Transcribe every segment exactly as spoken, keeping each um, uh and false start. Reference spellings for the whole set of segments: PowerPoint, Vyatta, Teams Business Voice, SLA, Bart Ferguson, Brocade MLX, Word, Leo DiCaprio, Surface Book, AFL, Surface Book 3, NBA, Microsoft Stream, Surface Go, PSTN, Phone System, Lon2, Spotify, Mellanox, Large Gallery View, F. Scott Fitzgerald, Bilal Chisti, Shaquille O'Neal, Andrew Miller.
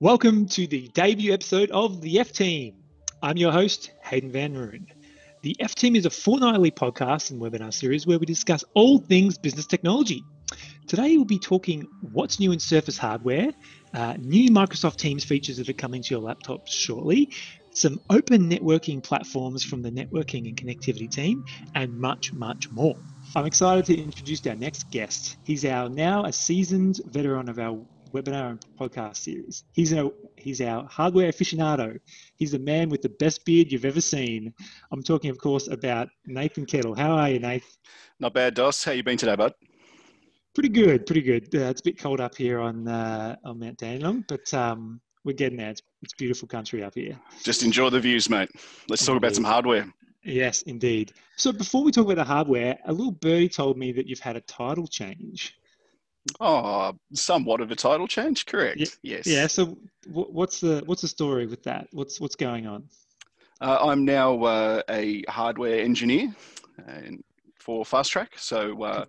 Welcome to the debut episode of The F Team. I'm your host, Hayden Van Roon. The F Team is a fortnightly podcast and webinar series where we discuss all things business technology. Today we'll be talking what's new in Surface hardware, uh, new Microsoft Teams features that are coming to your laptop shortly, some open networking platforms from the networking and connectivity team, and much, much more. I'm excited to introduce our next guest. He's our now a seasoned veteran of our webinar and podcast series. He's our, he's our hardware aficionado. He's the man with the best beard you've ever seen. I'm talking, of course, about Nathan Kettle. How are you, Nathan? Not bad, Dos. How you been today, bud? Pretty good, pretty good. Uh, it's a bit cold up here on uh, on Mount Dandenong, but um, we're getting there. It's, it's beautiful country up here. Just enjoy the views, mate. Let's talk indeed. About some hardware. Yes, indeed. So before we talk about the hardware, a little birdie told me that you've had a title change. Oh, somewhat of a title change, correct? Yeah. Yes. Yeah. So, w what's the what's the story with that? What's what's going on? Uh, I'm now uh, a hardware engineer and for Fast Track, so uh,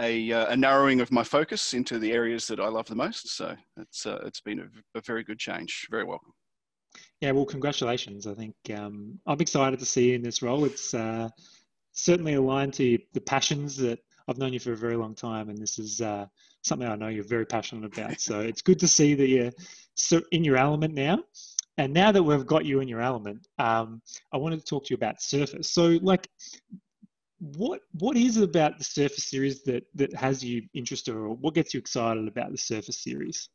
a uh, a narrowing of my focus into the areas that I love the most. So it's uh, it's been a, a very good change. Very welcome. Yeah. Well, congratulations. I think um, I'm excited to see you in this role. It's uh, certainly aligned to the passions that. I've known you for a very long time, and this is uh, something I know you're very passionate about. So it's good to see that you're in your element now. And now that we've got you in your element, um, I wanted to talk to you about Surface. So, like, what what is it about the Surface series that that has you interested, or what gets you excited about the Surface series?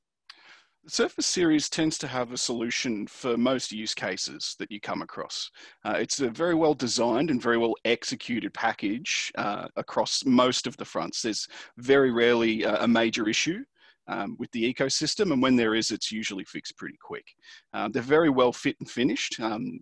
The Surface series tends to have a solution for most use cases that you come across. Uh, it's a very well designed and very well executed package uh, across most of the fronts. There's very rarely a major issue um, with the ecosystem, and when there is, it's usually fixed pretty quick. Uh, they're very well fit and finished. Um,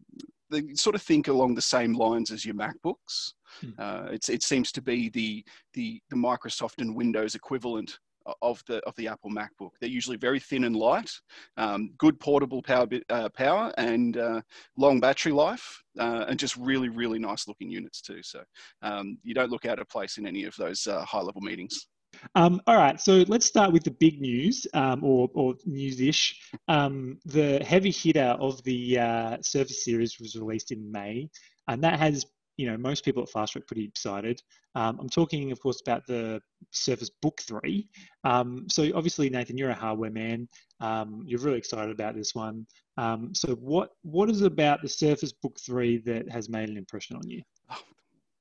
they sort of think along the same lines as your MacBooks. Mm. Uh, it's, it seems to be the, the, the Microsoft and Windows equivalent of the of the Apple MacBook. They're usually very thin and light, um, good portable power, uh, power and uh, long battery life, uh, and just really, really nice looking units too. So um, you don't look out of place in any of those uh, high level meetings. Um, all right, so let's start with the big news, um, or, or news-ish. Um, the heavy hitter of the uh, Surface series was released in May, and that has, you know, most people at Fast Track pretty excited. Um, I'm talking, of course, about the Surface Book three. Um, so obviously, Nathan, you're a hardware man. Um, you're really excited about this one. Um, so what what is it about the Surface Book three that has made an impression on you? Oh,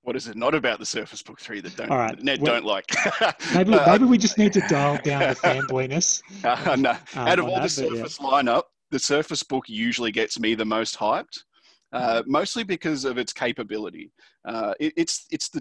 what is it not about the Surface Book three that don't, All right. that Ned well, don't like? maybe maybe we just need to dial down the fanboyness. Uh, no. um, Out of all that, the Surface yeah. lineup, the Surface Book usually gets me the most hyped. Uh, mostly because of its capability. Uh, it, it's, it's the,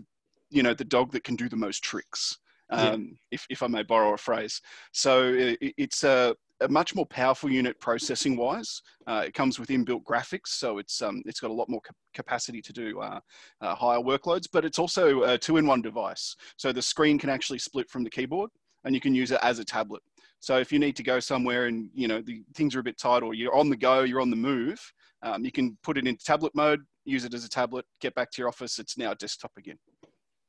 you know, the dog that can do the most tricks, um, yeah. if, if I may borrow a phrase. So it, it's a, a much more powerful unit processing wise. Uh, it comes with inbuilt graphics, so it's, um, it's got a lot more cap capacity to do uh, uh, higher workloads, but it's also a two-in-one device. So the screen can actually split from the keyboard and you can use it as a tablet. So if you need to go somewhere and, you know, the things are a bit tight, or you're on the go, you're on the move, um, you can put it into tablet mode, use it as a tablet, get back to your office. It's now desktop again.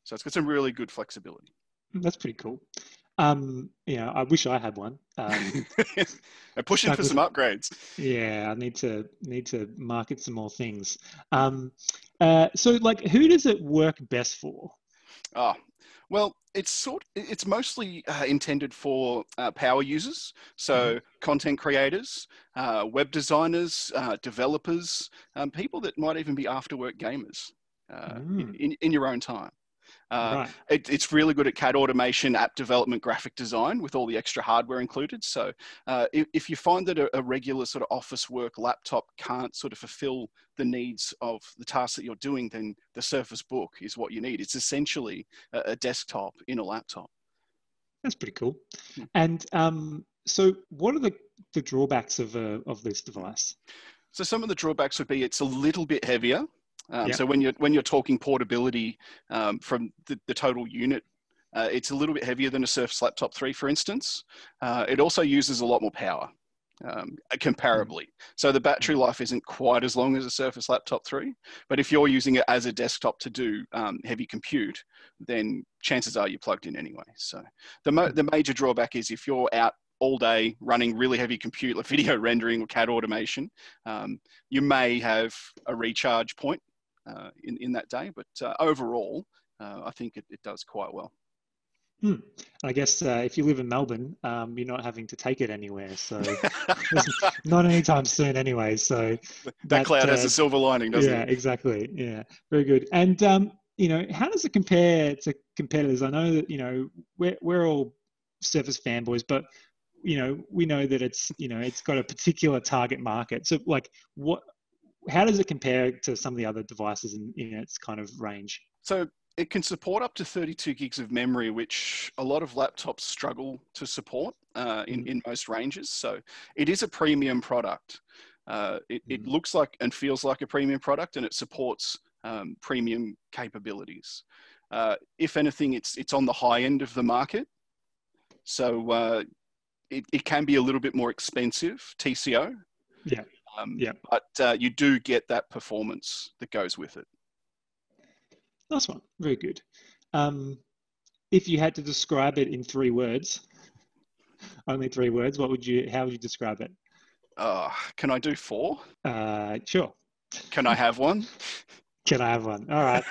So it's got some really good flexibility. That's pretty cool. Um, yeah, I wish I had one. Um, I'm pushing for some upgrades. Yeah, I need to need to market some more things. Um, uh, so, like, who does it work best for? Oh, well, it's sort. It's mostly uh, intended for uh, power users, so mm-hmm. content creators, uh, web designers, uh, developers, um, people that might even be after-work gamers uh, mm. in, in your own time. Uh, right. it, it's really good at C A D automation, app development, graphic design, with all the extra hardware included. So uh, if, if you find that a, a regular sort of office work laptop can't sort of fulfill the needs of the tasks that you're doing, then the Surface Book is what you need. It's essentially a, a desktop in a laptop. That's pretty cool. Hmm. And um, so what are the, the drawbacks of, uh, of this device? So some of the drawbacks would be it's a little bit heavier. Um, yep. So when you're, when you're talking portability um, from the, the total unit, uh, it's a little bit heavier than a Surface Laptop three, for instance. Uh, it also uses a lot more power, um, comparably. So the battery life isn't quite as long as a Surface Laptop three, but if you're using it as a desktop to do um, heavy compute, then chances are you're plugged in anyway. So the, mo the major drawback is if you're out all day running really heavy compute, like video rendering or C A D automation, um, you may have a recharge point uh, in, in that day. But uh, overall, uh, I think it, it does quite well. Hmm. I guess uh, if you live in Melbourne, um, you're not having to take it anywhere. So not anytime soon anyway. So that, that cloud uh, has a silver lining, doesn't yeah, it? Yeah, exactly. Yeah, very good. And, um, you know, how does it compare to competitors? I know that, you know, we're, we're all Surface fanboys, but, you know, we know that it's, you know, it's got a particular target market. So like what, how does it compare to some of the other devices in, in its kind of range? So it can support up to thirty-two gigs of memory, which a lot of laptops struggle to support uh, in, mm-hmm. in most ranges. So it is a premium product. Uh, it, mm-hmm. it looks like and feels like a premium product, and it supports um, premium capabilities. Uh, if anything, it's, it's on the high end of the market. So uh, it, it can be a little bit more expensive, T C O. Yeah. Um, yeah. But uh, you do get that performance that goes with it. Nice one. Very good. Um, if you had to describe it in three words, only three words, what would you, how would you describe it? Uh, can I do four? Uh, sure. Can I have one? Can I have one? All right.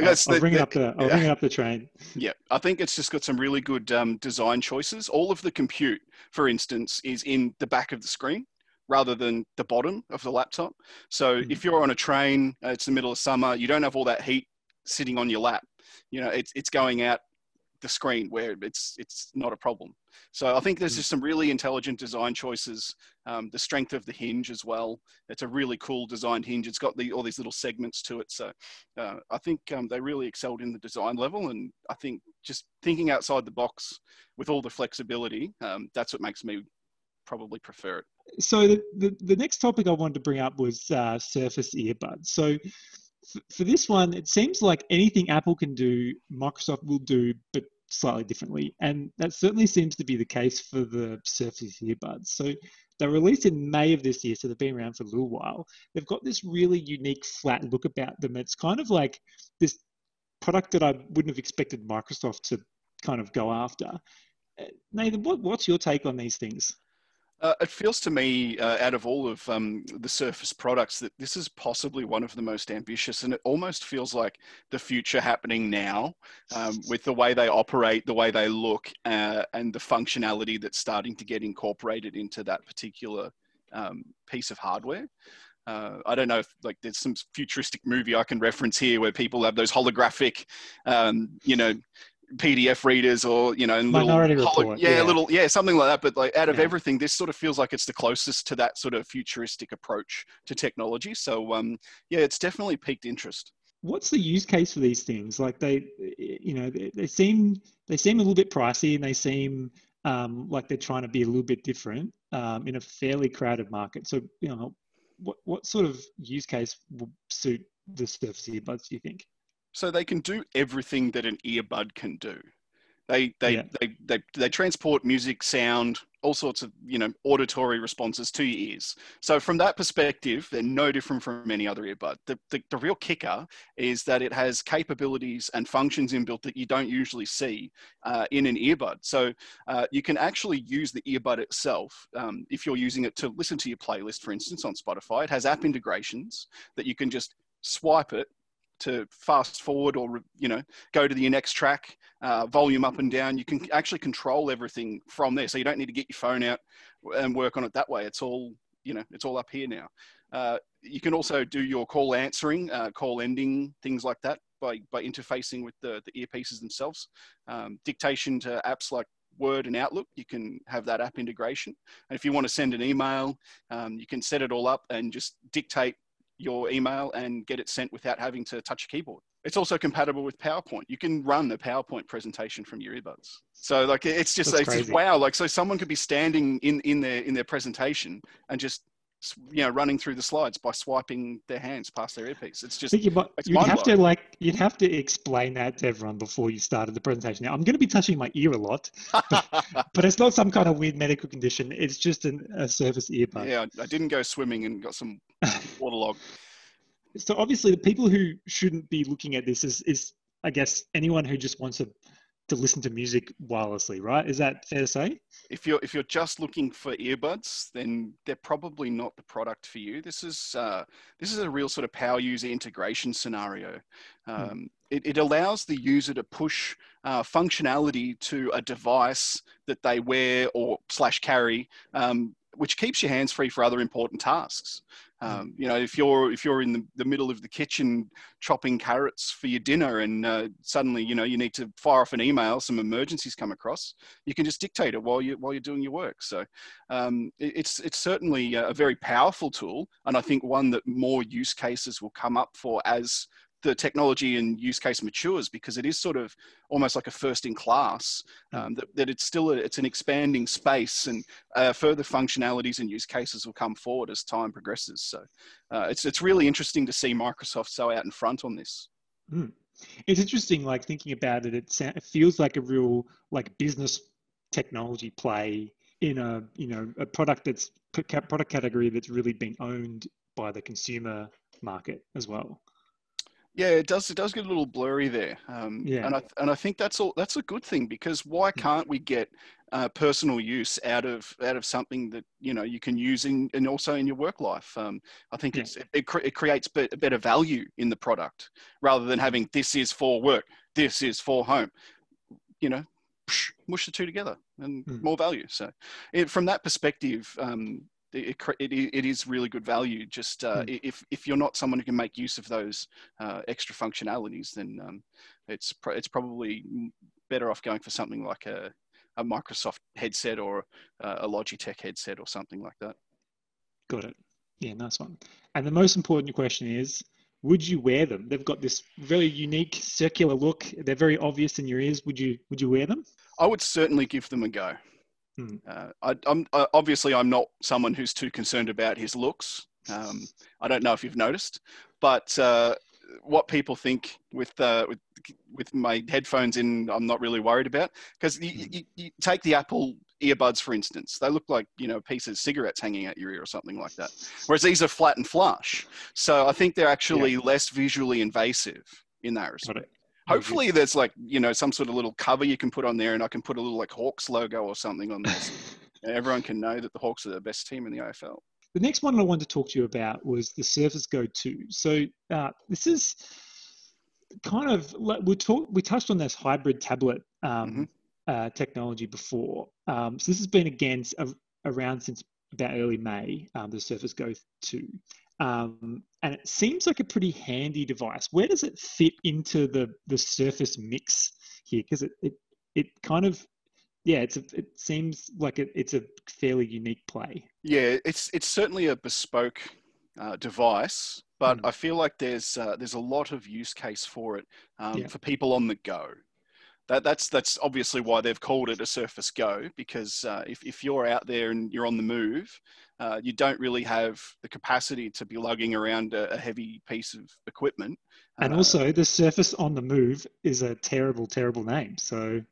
yes, I'll, I'll, the, bring, the, it up the, I'll yeah. bring it up the train. Yeah. I think it's just got some really good um, design choices. All of the compute, for instance, is in the back of the screen, rather than the bottom of the laptop. So mm. if you're on a train, uh, it's the middle of summer, you don't have all that heat sitting on your lap, you know, it's, it's going out the screen where it's, it's not a problem. So I think there's just some really intelligent design choices. Um, the strength of the hinge as well. It's a really cool designed hinge. It's got the, all these little segments to it. So uh, I think um, they really excelled in the design level. And I think just thinking outside the box with all the flexibility, um, that's what makes me probably prefer it. So the, the, the next topic I wanted to bring up was uh, Surface Earbuds. So for this one, it seems like anything Apple can do, Microsoft will do, but slightly differently. And that certainly seems to be the case for the Surface earbuds. So they were released in May of this year, so they've been around for a little while. They've got this really unique flat look about them. It's kind of like this product that I wouldn't have expected Microsoft to kind of go after. Nathan, what, what's your take on these things? Uh, it feels to me, uh, out of all of um, the Surface products, that this is possibly one of the most ambitious, and it almost feels like the future happening now um, with the way they operate, the way they look, uh, and the functionality that's starting to get incorporated into that particular um, piece of hardware. Uh, I don't know if like there's some futuristic movie I can reference here where people have those holographic, um, you know, P D F readers or, you know, and little, report, yeah, yeah, little, yeah, something like that. But like out of yeah. everything, this sort of feels like it's the closest to that sort of futuristic approach to technology. So um, yeah, it's definitely piqued interest. What's the use case for these things? Like they, you know, they, they seem, they seem a little bit pricey, and they seem um, like they're trying to be a little bit different um, in a fairly crowded market. So, you know, what, what sort of use case will suit the Surface earbuds, do you think? So they can do everything that an earbud can do. They they, yeah. they they they transport music, sound, all sorts of, you know, auditory responses to your ears. So from that perspective, they're no different from any other earbud. The, the, the real kicker is that it has capabilities and functions inbuilt that you don't usually see uh, in an earbud. So uh, you can actually use the earbud itself. Um, if you're using it to listen to your playlist, for instance, on Spotify, it has app integrations that you can just swipe it to fast forward or, you know, go to your next track, uh, volume up and down. You can actually control everything from there. So you don't need to get your phone out and work on it that way. It's all, you know, it's all up here now. Uh, you can also do your call answering, uh, call ending, things like that by, by interfacing with the, the earpieces themselves. Um, dictation to apps like Word and Outlook, you can have that app integration. And if you want to send an email, um, you can set it all up and just dictate your email and get it sent without having to touch a keyboard. It's also compatible with PowerPoint. You can run a PowerPoint presentation from your earbuds. So like, it's just, it's just wow. Like, so someone could be standing in, in their, in their presentation and just, you know, running through the slides by swiping their hands past their earpiece. It's just, you might, it's you'd have to like, you'd have to explain that to everyone before you started the presentation. Now I'm going to be touching my ear a lot, but, but it's not some kind of weird medical condition. It's just an, a Surface earbud. Yeah. I, I didn't go swimming and got some waterlogged. So obviously the people who shouldn't be looking at this is, is I guess anyone who just wants a to listen to music wirelessly, right? Is that fair to say? If you're, if you're just looking for earbuds, then they're probably not the product for you. This is, uh, this is a real sort of power user integration scenario. Um, hmm. it, it allows the user to push uh, functionality to a device that they wear or slash carry, um, which keeps your hands free for other important tasks. Um, you know, if you're if you're in the, the middle of the kitchen chopping carrots for your dinner, and uh, suddenly you know you need to fire off an email, some emergencies come across, you can just dictate it while you while you're doing your work. So um, it, it's it's certainly a very powerful tool, and I think one that more use cases will come up for as the technology and use case matures, because it is sort of almost like a first in class. Um, that, that it's still a, it's an expanding space, and uh, further functionalities and use cases will come forward as time progresses. So uh, it's it's really interesting to see Microsoft so out in front on this. Mm. It's interesting, like thinking about it. It, sound, it feels like a real like business technology play in a you know a product that's product category that's really been owned by the consumer market as well. Yeah, it does. It does get a little blurry there, um, yeah. and I and I think that's all. That's a good thing, because why can't we get uh, personal use out of out of something that you know you can use in and also in your work life? Um, I think yeah. it's, it it, cre it creates be a better value in the product, rather than having this is for work, this is for home. You know, psh, mush the two together and mm. more value. So, it, from that perspective. Um, It, it, it is really good value. Just uh, mm. if, if you're not someone who can make use of those uh, extra functionalities, then um, it's, pro it's probably better off going for something like a, a Microsoft headset or uh, a Logitech headset or something like that. Got it. Yeah, nice one. And the most important question is, would you wear them? They've got this very unique circular look. They're very obvious in your ears. Would you, would you wear them? I would certainly give them a go. Uh, I, I'm, uh, obviously, I'm not someone who's too concerned about his looks. Um, I don't know if you've noticed, but uh, what people think with, uh, with with my headphones in, I'm not really worried about. Because you, you, you take the Apple earbuds, for instance, they look like you know pieces of cigarettes hanging out your ear or something like that. Whereas these are flat and flush, so I think they're actually yeah. less visually invasive in that respect. Hopefully there's like, you know, some sort of little cover you can put on there, and I can put a little like Hawks logo or something on this. Everyone can know that the Hawks are the best team in the A F L. The next one I wanted to talk to you about was the Surface Go two. So uh, this is kind of like we talked, we touched on this hybrid tablet um, mm-hmm. uh, technology before. Um, so this has been again around since about early May, um, the Surface Go two. Um, and it seems like a pretty handy device. Where does it fit into the, the Surface mix here? Because it, it, it kind of, yeah, it's a, it seems like it, it's a fairly unique play. Yeah, it's, it's certainly a bespoke uh, device, but mm. I feel like there's, uh, there's a lot of use case for it um, yeah. for people on the go. That, that's, that's obviously why they've called it a Surface Go, because uh, if, if you're out there and you're on the move, uh, you don't really have the capacity to be lugging around a, a heavy piece of equipment. And uh, also the Surface on the Move is a terrible, terrible name. So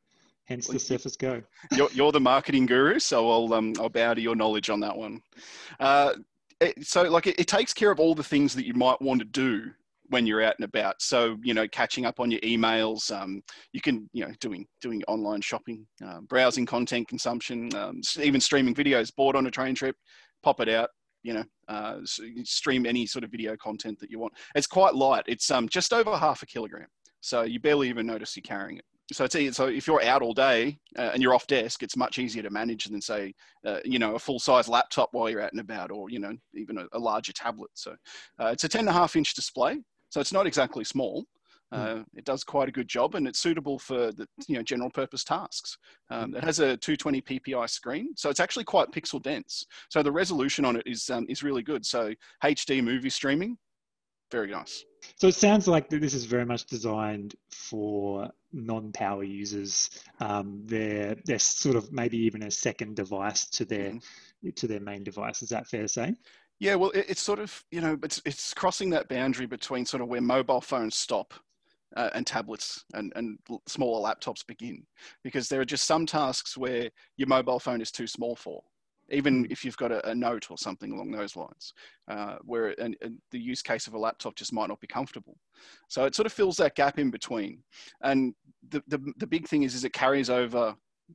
hence the Surface Go. You're, you're the marketing guru, so I'll, um, I'll bow to your knowledge on that one. Uh, it, so like it, it takes care of all the things that you might want to do when you're out and about. So, you know, catching up on your emails, um, you can, you know, doing, doing online shopping, um, browsing content consumption, um, even streaming videos, bored on a train trip, pop it out, you know, uh, stream any sort of video content that you want. It's quite light. It's um, just over half a kilogram. So you barely even notice you're carrying it. So, it's, so if you're out all day uh, and you're off desk, it's much easier to manage than say, uh, you know, a full size laptop while you're out and about, or, you know, even a, a larger tablet. So uh, it's a ten and a half inch display. So it's not exactly small. Uh, it does quite a good job, and it's suitable for the you know general purpose tasks. Um, it has a two twenty p p i screen, so it's actually quite pixel dense. So the resolution on it is um, is really good. So H D movie streaming, very nice. So it sounds like this is very much designed for non-power users. Um, they're they're sort of maybe even a second device to their mm-hmm. to their main device. Is that fair to say? Yeah, well, it's sort of, you know, it's, it's crossing that boundary between sort of where mobile phones stop uh, and tablets and, and smaller laptops begin, because there are just some tasks where your mobile phone is too small for. even if you've got a, a note or something along those lines, uh, where an, an, the use case of a laptop just might not be comfortable. So it sort of fills that gap in between. And the, the, the big thing is, is it carries over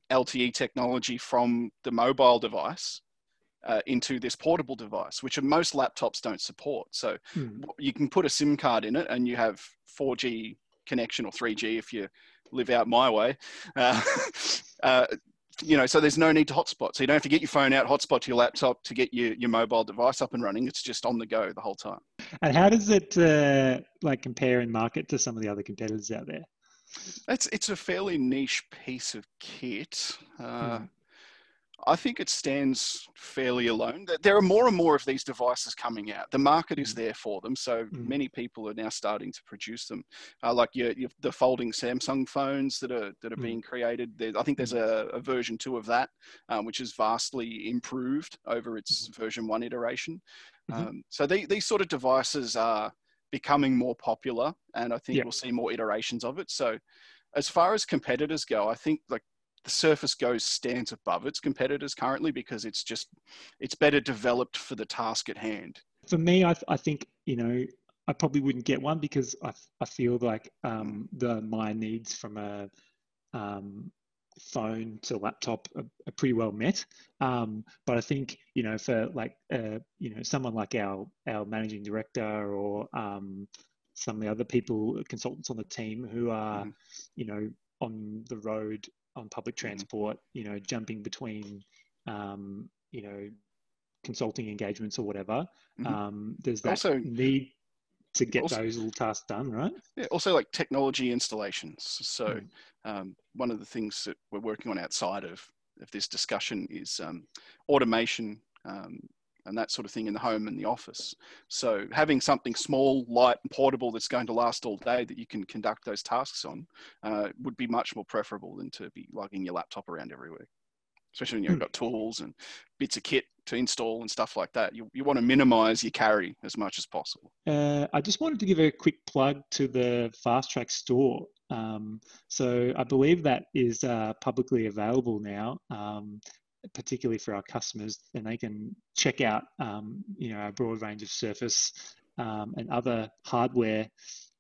L T E technology from the mobile device uh, into this portable device, which most laptops don't support. So hmm. you can put a SIM card in it and you have four G connection, or three G if you live out my way. Uh, uh, you know, so there's no need to hotspot. So you don't have to get your phone out, hotspot to your laptop to get your, your mobile device up and running. It's just on the go the whole time. And how does it uh, like compare in market to some of the other competitors out there? It's, it's a fairly niche piece of kit. Uh, mm. I think it stands fairly alone. There are more and more of these devices coming out. The market is there for them. So many people are now starting to produce them. Uh, like your, your, the folding Samsung phones that are, that are being created. There, I think there's a, a version two of that, um, which is vastly improved over its version one iteration. Um, mm-hmm. So they, these sort of devices are becoming more popular, and I think yep. we'll see more iterations of it. So as far as competitors go, I think like, the Surface Go stands above its competitors currently because it's just, it's better developed for the task at hand. For me, I, th- I think, you know, I probably wouldn't get one because I, f- I feel like um, the my needs from a um, phone to laptop are, are pretty well met. Um, but I think, you know, for like, uh, you know, someone like our, our managing director or um, some of the other people, consultants on the team who are, mm. you know, on the road, on public transport, you know, jumping between, um, you know, consulting engagements or whatever. Mm-hmm. Um, there's that also, need to get also, those little tasks done, right? Yeah. Also, like technology installations. So, mm. um, one of the things that we're working on outside of of this discussion is um, automation um, and that sort of thing in the home and the office. So, having something small, light, and portable that's going to last all day that you can conduct those tasks on uh, would be much more preferable than to be lugging your laptop around everywhere. Especially when you've got tools and bits of kit to install and stuff like that. You, you want to minimize your carry as much as possible. Uh, I just wanted to give a quick plug to the Fast Track store. Um, so, I believe that is uh, publicly available now. Um, particularly for our customers, and they can check out, um, you know, our broad range of Surface um, and other hardware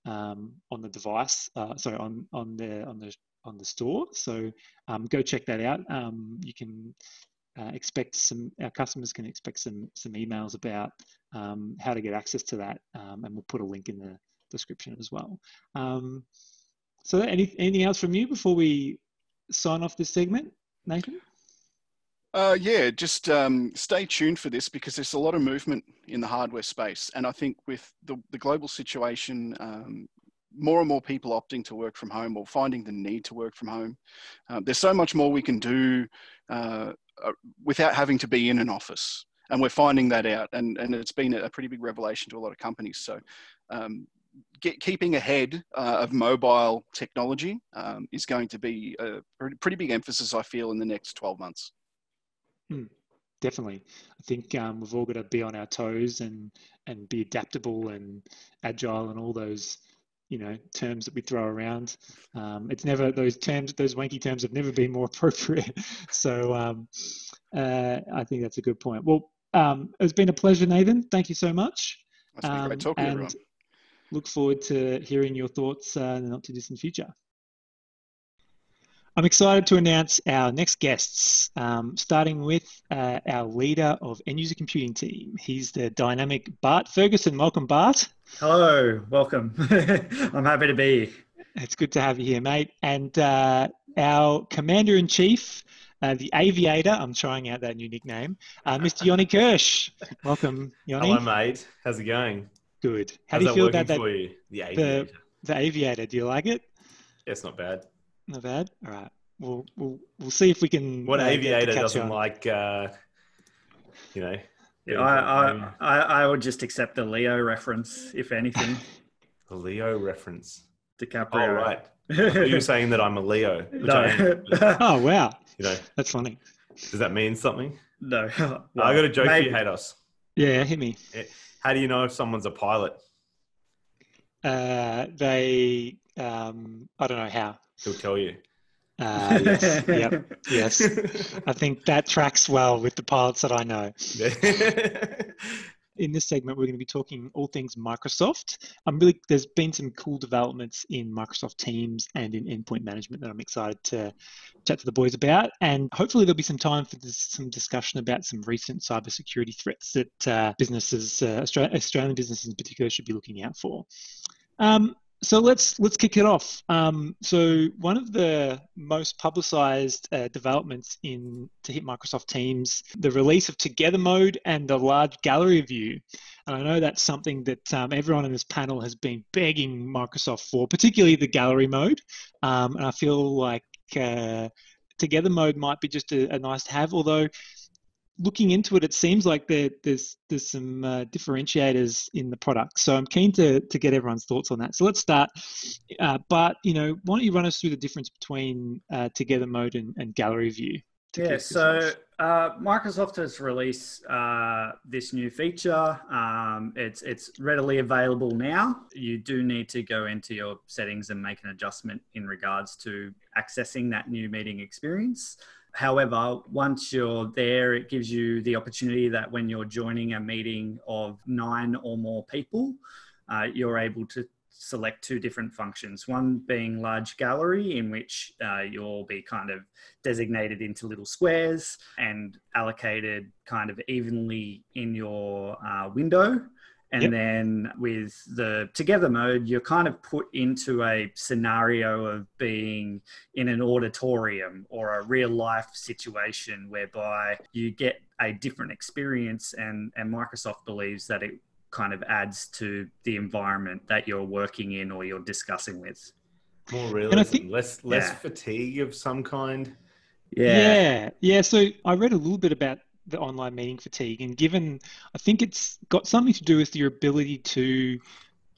um, on the device, uh, sorry, on, on the, on the, on the store. So um, go check that out. Um, you can uh, expect some, our customers can expect some, some emails about um, how to get access to that. Um, and we'll put a link in the description as well. Um, so any, anything else from you before we sign off this segment, Nathan? Uh, yeah, just um, stay tuned for this because there's a lot of movement in the hardware space. And I think with the, the global situation, um, more and more people opting to work from home or finding the need to work from home. Um, there's so much more we can do uh, without having to be in an office. And we're finding that out. And, and it's been a pretty big revelation to a lot of companies. So um, get, keeping ahead uh, of mobile technology um, is going to be a pretty big emphasis, I feel, in the next twelve months. Mm, definitely. I think um, we've all got to be on our toes and, and be adaptable and agile and all those, you know, terms that we throw around. Um, it's never those terms, those wanky terms have never been more appropriate. So um, uh, I think that's a good point. Well, um, it's been a pleasure, Nathan. Thank you so much. It's been great talking to everyone. Look forward to hearing your thoughts uh, in the not too distant future. I'm excited to announce our next guests, um, starting with uh, our leader of End User Computing team. He's the dynamic Bart Ferguson. Welcome, Bart. Hello, welcome. I'm happy to be here. It's good to have you here, mate. And uh, our Commander-in-Chief, uh, the Aviator, I'm trying out that new nickname, uh, Mister Yoni Kirsch. Welcome, Yoni. Hello, mate. How's it going? Good. How How's do you feel about that? For you? The Aviator. The, the Aviator, do you like it? Yeah, it's not bad. Not bad. All right. We'll we'll we'll see if we can. What uh, aviator doesn't on. like, uh, you know? Yeah, I, I I I would just accept the Leo reference, if anything. The Leo reference. DiCaprio. Oh, right. You were saying that I'm a Leo. No. Oh wow. You know, that's funny. Does that mean something? No. Well, I got a joke maybe. for you, Haydos. Yeah, hit me. How do you know if someone's a pilot? Uh, they. Um, I don't know how. He'll tell you. Uh, yes, yep, yes. I think that tracks well with the pilots that I know. In this segment, we're going to be talking all things Microsoft. I'm really, there's been some cool developments in Microsoft Teams and in endpoint management that I'm excited to chat to the boys about. And hopefully there'll be some time for this, some discussion about some recent cybersecurity threats that uh, businesses, uh, Australian, Australian businesses in particular, should be looking out for. Um, So let's let's kick it off. Um, so one of the most publicized uh, developments in to hit Microsoft Teams, the release of Together Mode and the Large Gallery View. And I know that's something that um, everyone in this panel has been begging Microsoft for, particularly the gallery mode. Um, and I feel like uh, Together Mode might be just a, a nice to have, although looking into it, it seems like there, there's there's some uh, differentiators in the product. So I'm keen to to get everyone's thoughts on that. So let's start. Uh, but you know, why don't you run us through the difference between uh, Together Mode and, and Gallery View? Yeah. So uh, Microsoft has released uh, this new feature. Um, it's it's readily available now. You do need to go into your settings and make an adjustment in regards to accessing that new meeting experience. However, once you're there, it gives you the opportunity that when you're joining a meeting of nine or more people, uh, you're able to select two different functions. One being large gallery, in which uh, you'll be kind of designated into little squares and allocated kind of evenly in your uh, window. And yep. Then with the Together Mode, you're kind of put into a scenario of being in an auditorium or a real life situation whereby you get a different experience, and, and Microsoft believes that it kind of adds to the environment that you're working in or you're discussing with. More realism, think, less, less yeah. fatigue of some kind. Yeah. yeah. Yeah. So I read a little bit about the online meeting fatigue, and given, I think it's got something to do with your ability to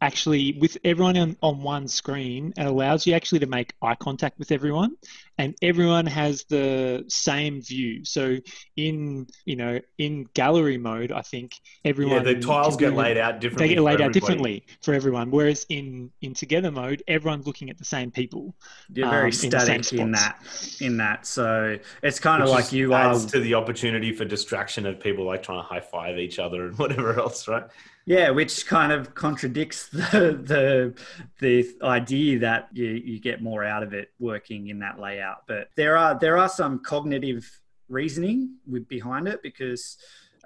actually, with everyone on, on one screen, it allows you actually to make eye contact with everyone, and everyone has the same view. So in, you know, in gallery mode, I think everyone... Yeah, the tiles get laid out differently. They get laid out differently for everyone. Whereas in, in Together Mode, everyone's looking at the same people. You're very um, static in, in that. In that. So it's kind of like you are... adds to the opportunity for distraction of people like trying to high five each other and whatever else, right? Yeah, which kind of contradicts the the, the idea that you, you get more out of it working in that layout. But there are there are some cognitive reasoning with, behind it, because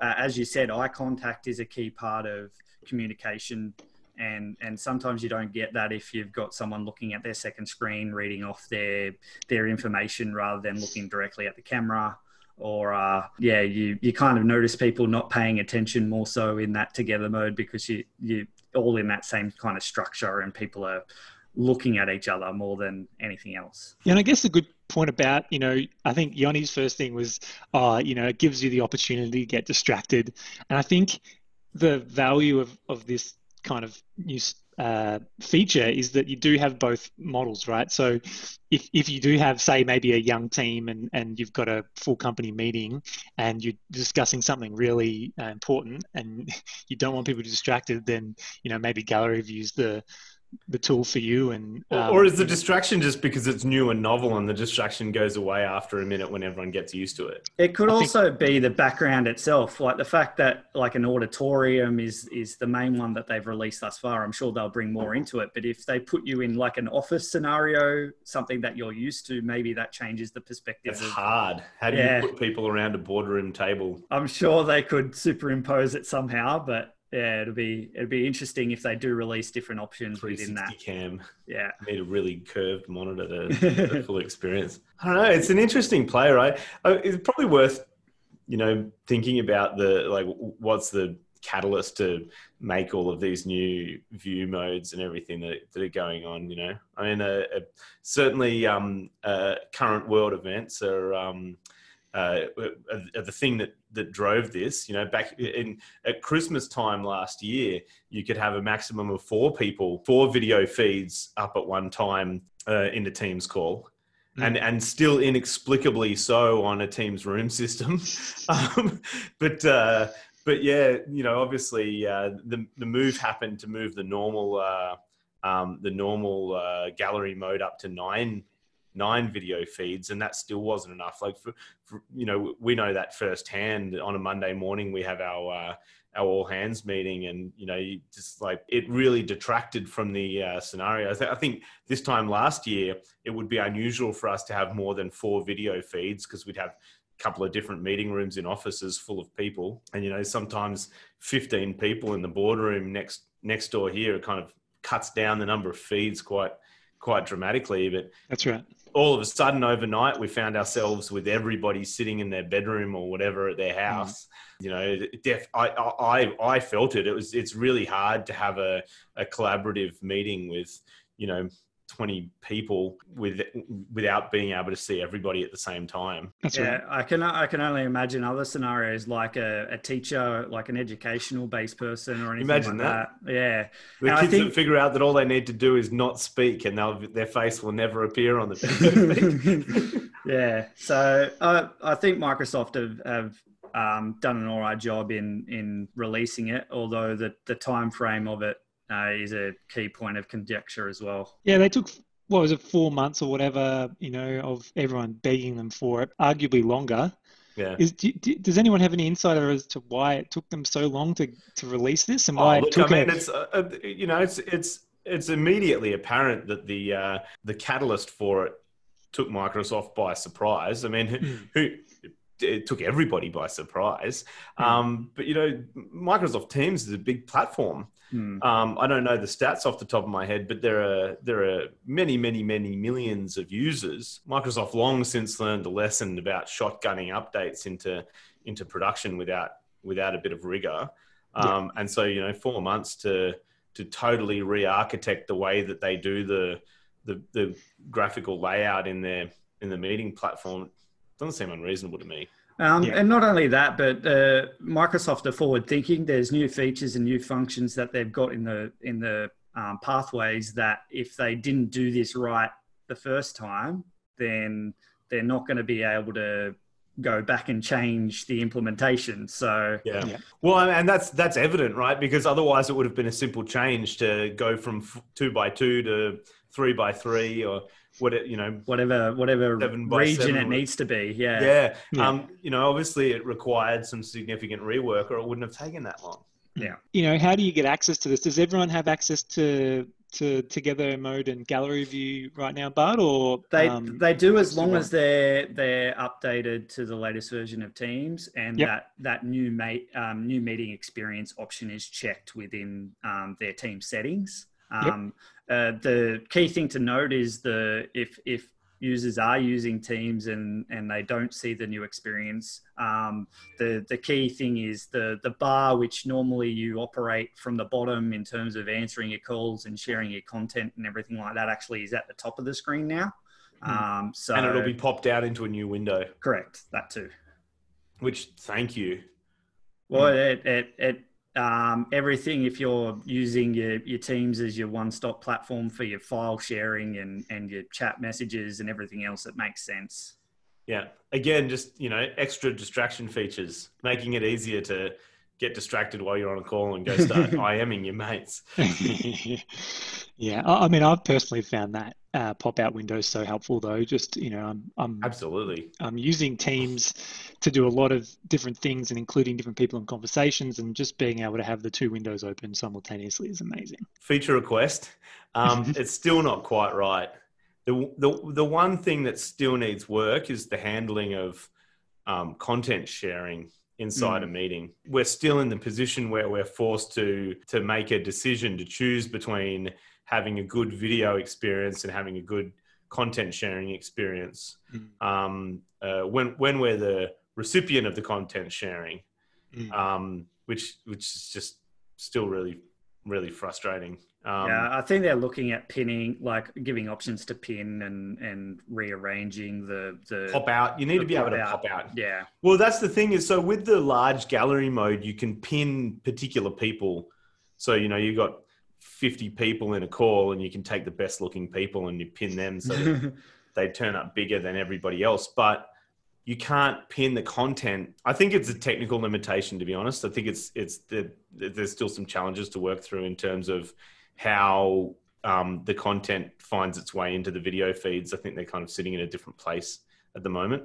uh, as you said, eye contact is a key part of communication, and and sometimes you don't get that if you've got someone looking at their second screen, reading off their their information rather than looking directly at the camera. Or uh, yeah, you, you kind of notice people not paying attention more so in that Together Mode, because you, you're all in that same kind of structure and people are looking at each other more than anything else. Yeah, and I guess a good point about, you know, I think Yoni's first thing was, uh, you know, it gives you the opportunity to get distracted. And I think the value of, of this kind of new uh, feature is that you do have both models, right? So if, if you do have, say, maybe a young team and, and you've got a full company meeting and you're discussing something really uh, important and you don't want people distracted, then, you know, maybe Gallery View's the the tool for you. And um, or is the distraction just because it's new and novel, and the distraction goes away after a minute when everyone gets used to it? It could I also think... be the background itself, like the fact that like an auditorium is is the main one that they've released thus far. I'm sure they'll bring more into it, but if they put you in like an office scenario, something that you're used to, maybe that changes the perspective. It's of... hard. How do yeah. you put people around a boardroom table? I'm sure they could superimpose it somehow, but yeah, it'll be it'll be interesting if they do release different options within that. Cam. Yeah, need a really curved monitor to the full experience. I don't know. It's an interesting play, right? It's probably worth, you know, thinking about the like what's the catalyst to make all of these new view modes and everything that, that are going on. You know, I mean, uh, uh, certainly um, uh, current world events are. Um, Uh, the thing that, that drove this, you know, back in at Christmas time last year, you could have a maximum of four people, four video feeds up at one time uh, in a Teams call. And, and still inexplicably so on a Teams room system. um, but, uh, but yeah, you know, obviously uh, the, the move happened to move the normal, uh, um, the normal uh, gallery mode up to nine nine video feeds, and that still wasn't enough. Like, for, for, you know, we know that firsthand. On a Monday morning, we have our uh, our all hands meeting, and you know, you just like it really detracted from the uh, scenario. I think this time last year, it would be unusual for us to have more than four video feeds because we'd have a couple of different meeting rooms in offices full of people, and you know, sometimes fifteen people in the boardroom next next door here. It kind of cuts down the number of feeds quite quite dramatically. But that's right. All of a sudden, overnight, we found ourselves with everybody sitting in their bedroom or whatever at their house. Mm. You know, def, I, I, I felt it. It was, it's really hard to have a, a collaborative meeting with, you know, twenty people with, without being able to see everybody at the same time. That's yeah, right. I can, I can only imagine other scenarios like a, a teacher, like an educational based person or anything imagine like that. that. Yeah. The and kids think, that figure out that all they need to do is not speak and they'll, their face will never appear on the Yeah. So uh, I think Microsoft have, have um, done an all right job in, in releasing it, although the, the time frame of it Uh, is a key point of conjecture as well. Yeah, they took, what was it, four months or whatever, you know, of everyone begging them for it, arguably longer. Yeah. Is, do, do, does anyone have any insight as to why it took them so long to, to release this? And why oh, look, it took I mean, a... it's, uh, you know, it's, it's, it's immediately apparent that the, uh, the catalyst for it took Microsoft by surprise. I mean, mm. who... it took everybody by surprise. Mm. Um, but, you know, Microsoft Teams is a big platform. Mm. Um, I don't know the stats off the top of my head, but there are, there are many, many, many millions of users. Microsoft long since learned a lesson about shotgunning updates into, into production without, without a bit of rigor. Um, yeah. And so, you know, four months to, to totally re-architect the way that they do the, the, the graphical layout in their, in the meeting platform doesn't seem unreasonable to me. Um, yeah. And not only that, but uh, Microsoft are forward thinking. There's new features and new functions that they've got in the in the um, pathways that if they didn't do this right the first time, then they're not going to be able to go back and change the implementation. So yeah. yeah. Well, and that's that's evident, right? Because otherwise, it would have been a simple change to go from two by two to three by three or. What it, you know, whatever, whatever region it needs to be. Yeah. Yeah. yeah. Um, you know, obviously it required some significant rework or it wouldn't have taken that long. Yeah. You know, how do you get access to this? Does everyone have access to, to Together Mode and Gallery View right now, Bart, or? They, um, they do as long as they're, they're updated to the latest version of Teams and yep. that, that new mate, um, new meeting experience option is checked within um, their team settings. Um, yep. uh, the key thing to note is the, if, if users are using Teams and, and they don't see the new experience, um, the, the key thing is the, the bar, which normally you operate from the bottom in terms of answering your calls and sharing your content and everything like that, actually is at the top of the screen now. Mm. Um, so, and it'll be popped out into a new window. Correct. That too. Which thank you. Well, mm. it, it, it, Um, everything, if you're using your, your Teams as your one-stop platform for your file sharing and, and your chat messages and everything else, it makes sense. Yeah. Again, just, you know, extra distraction features, making it easier to get distracted while you're on a call and go start IMing your mates. Yeah. I mean, I've personally found that uh, pop-out window so helpful though. Just, you know, I'm, I'm absolutely, I'm using Teams to do a lot of different things and including different people in conversations, and just being able to have the two windows open simultaneously is amazing. Feature request. Um, it's still not quite right. The, the, the one thing that still needs work is the handling of um, content sharing inside mm. a meeting. We're still in the position where we're forced to, to make a decision to choose between having a good video experience and having a good content sharing experience. Mm. Um, uh, when, when we're the recipient of the content sharing, mm. um, which, which is just still really, really frustrating. Um, yeah, I think they're looking at pinning, like giving options to pin and, and rearranging the, the pop out. You need to be able to pop out. Yeah. Well, that's the thing is, so with the large gallery mode, you can pin particular people. So, you know, you've got fifty people in a call and you can take the best looking people and you pin them so that they turn up bigger than everybody else. But you can't pin the content. I think it's a technical limitation, to be honest. I think it's, it's the, there's still some challenges to work through in terms of how um, the content finds its way into the video feeds. I think they're kind of sitting in a different place at the moment.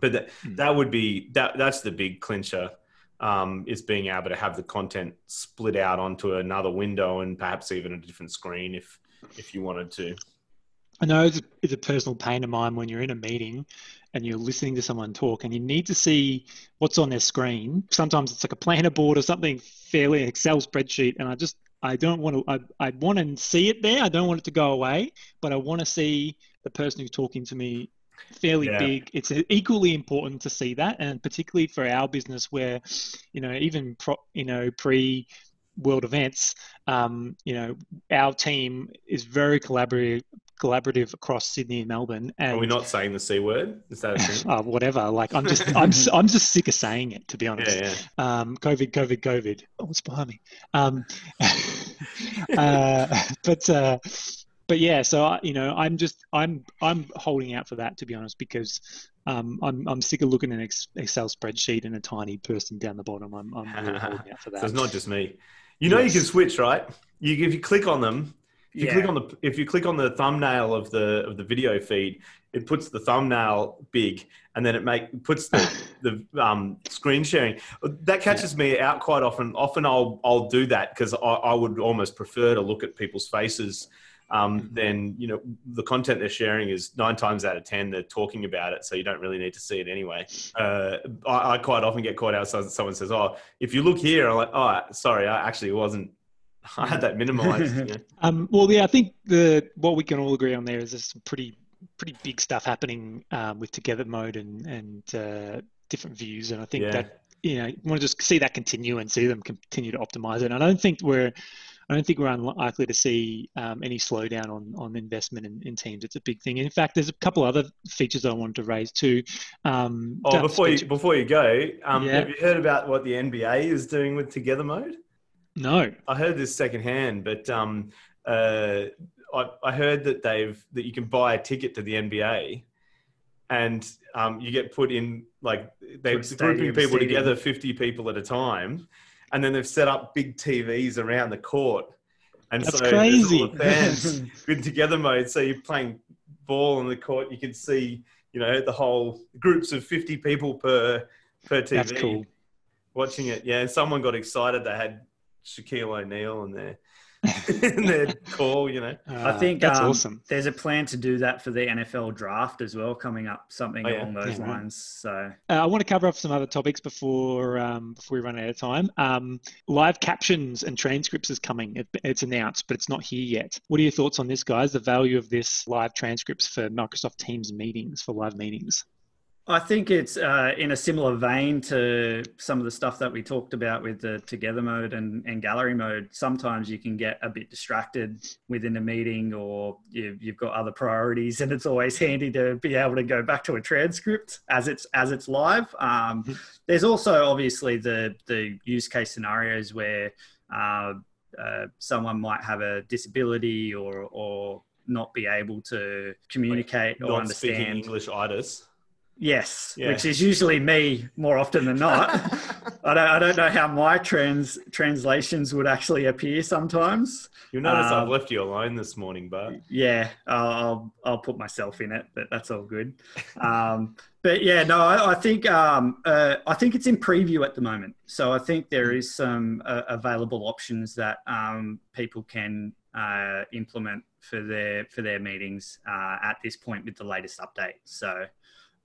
But that, mm. that would be, that that's the big clincher, um, is being able to have the content split out onto another window and perhaps even a different screen if if you wanted to. I know it's a, it's a personal pain of mine when you're in a meeting and you're listening to someone talk and you need to see what's on their screen. Sometimes it's like a planner board or something fairly, an Excel spreadsheet. And I just, I don't want to, I, I want to see it there. I don't want it to go away, but I want to see the person who's talking to me fairly yeah. big. It's equally important to see that. And particularly for our business where, you know, even pro, you know, pre world events, um, you know, our team is very collaborative. collaborative across Sydney and Melbourne. And are we not saying the C word? Is that a thing? uh, whatever. Like I'm just, I'm, I'm just sick of saying it, to be honest. Yeah, yeah. Um, COVID, COVID, COVID. Oh, it's behind me. Um, uh, but, uh, but yeah, so, I, you know, I'm just, I'm, I'm holding out for that, to be honest, because um, I'm, I'm sick of looking at an Excel spreadsheet and a tiny person down the bottom. I'm, I'm really holding out for that. So it's not just me. You know, yes. You can switch, right? You, if you click on them, If you, yeah. click on the, if you click on the thumbnail of the of the video feed, it puts the thumbnail big, and then it make puts the the um, screen sharing. That catches yeah. me out quite often. Often I'll I'll do that because I, I would almost prefer to look at people's faces. Um, mm-hmm. Then you know the content they're sharing is nine times out of ten they're talking about it, so you don't really need to see it anyway. Uh, I, I quite often get caught out. Someone says, "Oh, if you look here," I'm like, "Oh, sorry, I actually wasn't." I had that minimized. Yeah. Um, well, yeah, I think the what we can all agree on there is there's some pretty, pretty big stuff happening um, with together mode and and uh, different views, and I think yeah. that you know you want to just see that continue and see them continue to optimize it. And I don't think we're, I don't think we're unlikely to see um, any slowdown on on investment in, in Teams. It's a big thing. And in fact, there's a couple other features I wanted to raise too. Um, oh, before you before you go, um, yeah. have you heard about what the N B A is doing with together mode? No, I heard this secondhand, but um, uh, I, I heard that they've that you can buy a ticket to the N B A, and um, you get put in like they're grouping people together, fifty people at a time, and then they've set up big T Vs around the court, and that's so crazy. All the fans in together mode. So you're playing ball on the court, you can see you know the whole groups of fifty people per per T V. That's cool. Watching it. Yeah, someone got excited. They had Shaquille O'Neal in their, in their call, you know. Uh, I think that's um, awesome. There's a plan to do that for the N F L draft as well, coming up, something oh, yeah. along those yeah. lines. So uh, I want to cover up some other topics before um, before we run out of time. Um, live captions and transcripts is coming. It, it's announced, but it's not here yet. What are your thoughts on this, guys? The value of this live transcripts for Microsoft Teams meetings, for live meetings? I think it's uh, in a similar vein to some of the stuff that we talked about with the together mode and, and gallery mode. Sometimes you can get a bit distracted within a meeting or you've, you've got other priorities, and it's always handy to be able to go back to a transcript as it's as it's live. Um, there's also obviously the, the use case scenarios where uh, uh, someone might have a disability or, or not be able to communicate like or understand. Not speaking English-itis. Yes, yeah. Which is usually me more often than not. I don't, I don't know how my trans translations would actually appear sometimes. You'll notice um, I've left you alone this morning, Bart. Yeah, I'll I'll put myself in it, but that's all good. Um, but yeah, no, I, I think um, uh, I think it's in preview at the moment. So I think there is some uh, available options that um, people can uh, implement for their for their meetings uh, at this point with the latest update. So.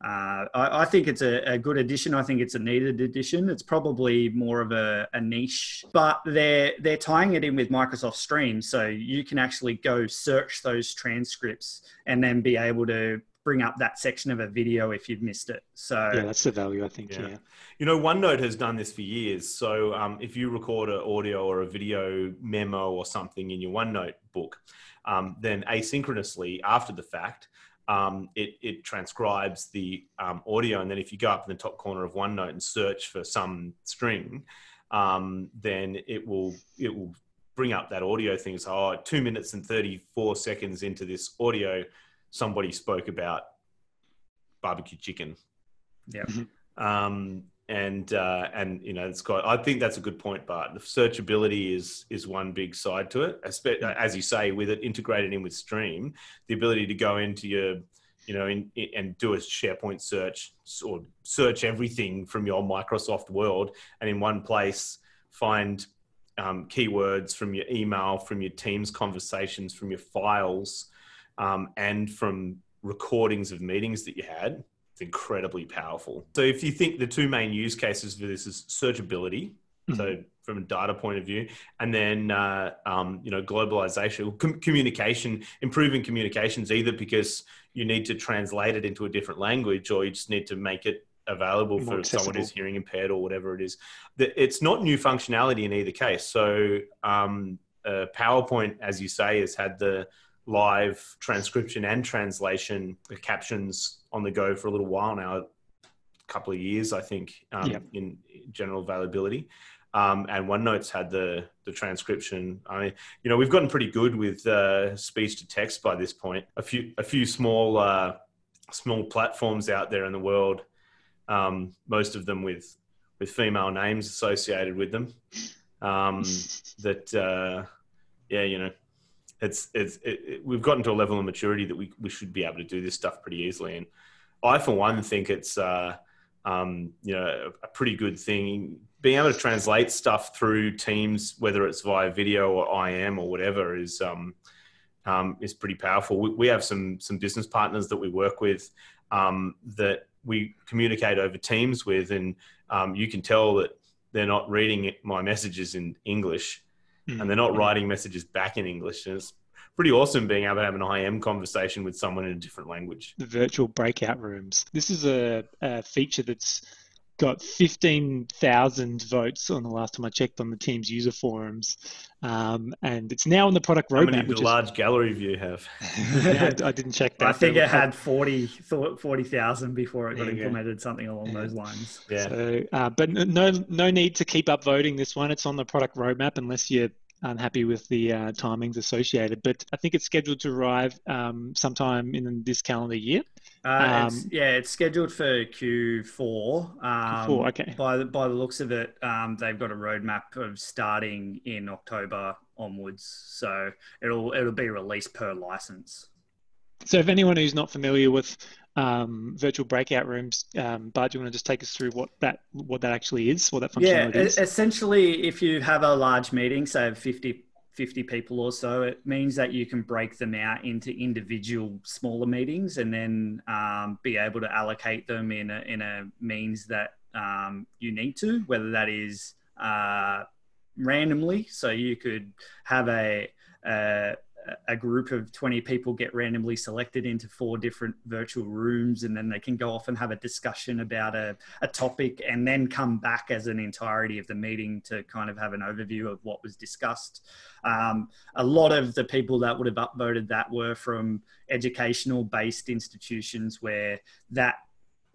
Uh, I, I think it's a, a good addition. I think it's a needed addition. It's probably more of a, a niche, but they're, they're tying it in with Microsoft Stream. So you can actually go search those transcripts and then be able to bring up that section of a video if you've missed it. So yeah, that's the value, I think. Yeah. yeah. You know, OneNote has done this for years. So um, if you record an audio or a video memo or something in your OneNote book, um, then asynchronously after the fact, Um, it, it transcribes the um, audio, and then if you go up in the top corner of OneNote and search for some string, um, then it will it will bring up that audio thing. So oh, two minutes and thirty-four seconds into this audio, somebody spoke about barbecue chicken. Yeah. Mm-hmm. Um, And, uh, and you know, it's got, I think that's a good point, Bart. The searchability is is one big side to it. As you say, with it integrated in with Stream, the ability to go into your, you know, in, in, and do a SharePoint search or search everything from your Microsoft world, and in one place find um, keywords from your email, from your Teams conversations, from your files, um, and from recordings of meetings that you had. Incredibly powerful. So if you think the two main use cases for this is searchability, mm-hmm. so from a data point of view, and then, uh, um, you know, globalization, com- communication, improving communications, either because you need to translate it into a different language or you just need to make it available More for accessible. Someone who's hearing impaired or whatever it is. It's not new functionality in either case. So um, uh, PowerPoint, as you say, has had the live transcription and translation, the captions on the go for a little while now, a couple of years, I think, um, yep. in general availability. Um, and OneNote's had the the transcription. I mean, you know, we've gotten pretty good with uh, speech to text by this point. A few a few small uh, small platforms out there in the world, um, most of them with with female names associated with them. Um, that uh, yeah, you know. It's it's it, it, we've gotten to a level of maturity that we, we should be able to do this stuff pretty easily, and I for one think it's uh, um, you know a, a pretty good thing being able to translate stuff through Teams, whether it's via video or I M or whatever, is um, um, is pretty powerful. We, we have some some business partners that we work with um, that we communicate over Teams with, and um, you can tell that they're not reading my messages in English. And they're not writing messages back in English. And it's pretty awesome being able to have an I M conversation with someone in a different language. The virtual breakout rooms. This is a, a feature that's got fifteen thousand votes on the last time I checked on the Teams user forums. Um, and it's now on the product roadmap. How many does Large Gallery View have? I, I didn't check that. I think it had forty thousand before it got implemented, something along those lines. Yeah. So, uh, but no no need to keep up voting this one. It's on the product roadmap unless you're unhappy with the uh, timings associated. But I think it's scheduled to arrive um, sometime in this calendar year. Uh, um, it's, yeah, it's scheduled for Q four. Um, Q four, okay. By the, by the looks of it, um, they've got a roadmap of starting in October onwards. So it'll it'll be released per license. So if anyone who's not familiar with um, virtual breakout rooms, um, Bart, do you want to just take us through what that what that actually is, what that functionality yeah, is? Yeah, essentially, if you have a large meeting, say fifty people or so, it means that you can break them out into individual smaller meetings and then um, be able to allocate them in a, in a means that um, you need to, whether that is uh, randomly. So you could have a... a a group of twenty people get randomly selected into four different virtual rooms, and then they can go off and have a discussion about a, a topic and then come back as an entirety of the meeting to kind of have an overview of what was discussed. Um, a lot of the people that would have upvoted that were from educational based institutions where that,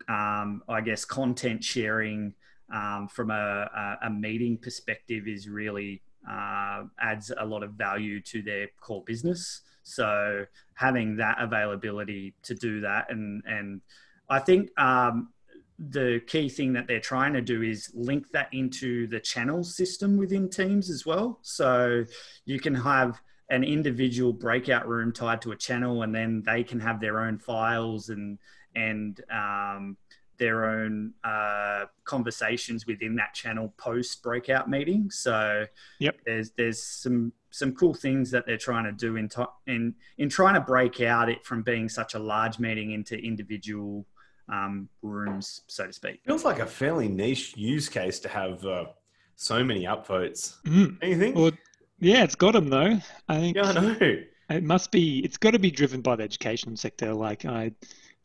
um, I guess, content sharing um, from a, a meeting perspective is really Uh, adds a lot of value to their core business. So having that availability to do that. And, and I think um, the key thing that they're trying to do is link that into the channel system within Teams as well. So you can have an individual breakout room tied to a channel, and then they can have their own files and, and um, their own uh, conversations within that channel post breakout meeting. So yep. there's there's some some cool things that they're trying to do in, to- in in trying to break out it from being such a large meeting into individual um, rooms, so to speak. Feels like a fairly niche use case to have uh, so many upvotes. Mm. Don't you think? Well, yeah, it's got them though. I think. Yeah, I know. It must be. It's got to be driven by the education sector. Like I.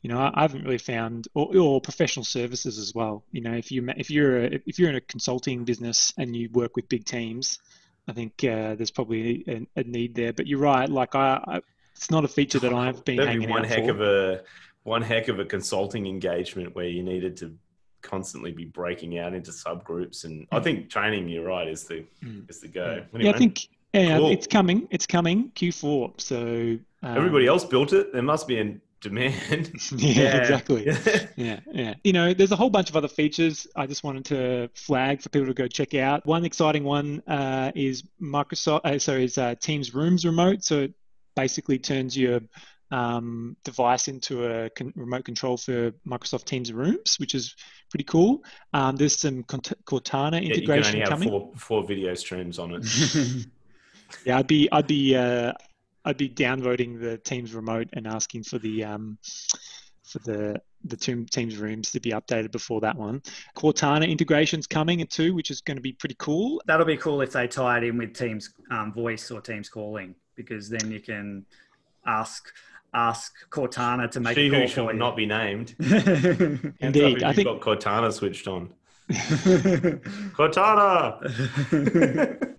You know, I haven't really found, or, or professional services as well. You know, if you if you're a, if you're in a consulting business and you work with big teams, I think uh, there's probably a, a need there. But you're right. Like I, I it's not a feature that I've been That'd hanging be one out heck for. of a one heck of a consulting engagement where you needed to constantly be breaking out into subgroups. And mm. I think training, you're right, is the mm. is the go. Yeah, anyway. yeah I think. Yeah, cool. it's coming. It's coming. Q four. So um, everybody else built it. There must be an demand. yeah, yeah, exactly. yeah, yeah. You know, there's a whole bunch of other features I just wanted to flag for people to go check out. One exciting one uh, is Microsoft, uh, so is uh, Teams Rooms Remote. So it basically turns your um, device into a con- remote control for Microsoft Teams Rooms, which is pretty cool. Um, there's some Cont- Cortana integration coming. Yeah, you can only have coming. Four, four video streams on it. yeah, I'd be, I'd be. Uh, I'd be downvoting the Teams remote and asking for the um, for the the Teams rooms to be updated before that one. Cortana integration's coming in too, which is going to be pretty cool. That'll be cool if they tie it in with Teams um, voice or Teams calling, because then you can ask ask Cortana to make she a call. She who shall for not you. Be named. Indeed, I think you've got Cortana switched on. Cortana.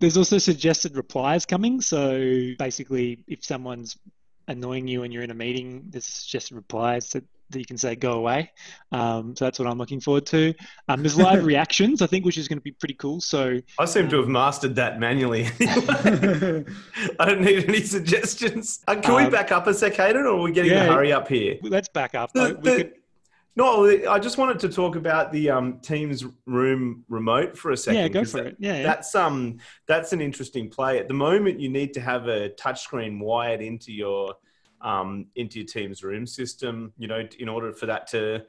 There's also suggested replies coming. So basically, if someone's annoying you and you're in a meeting, there's suggested replies that, that you can say, go away. Um, so that's what I'm looking forward to. Um, there's live reactions, I think, which is going to be pretty cool. So I seem um, to have mastered that manually. I don't need any suggestions. Uh, can um, we back up a sec, Hayden, or are we getting yeah, the hurry up here? Let's back up. The, I, we the, could, No, I just wanted to talk about the um, Teams room remote for a second. Yeah, go for that, it. Yeah, yeah. That's um, that's an interesting play. At the moment, you need to have a touchscreen wired into your um, into your Teams room system, you know, in order for that to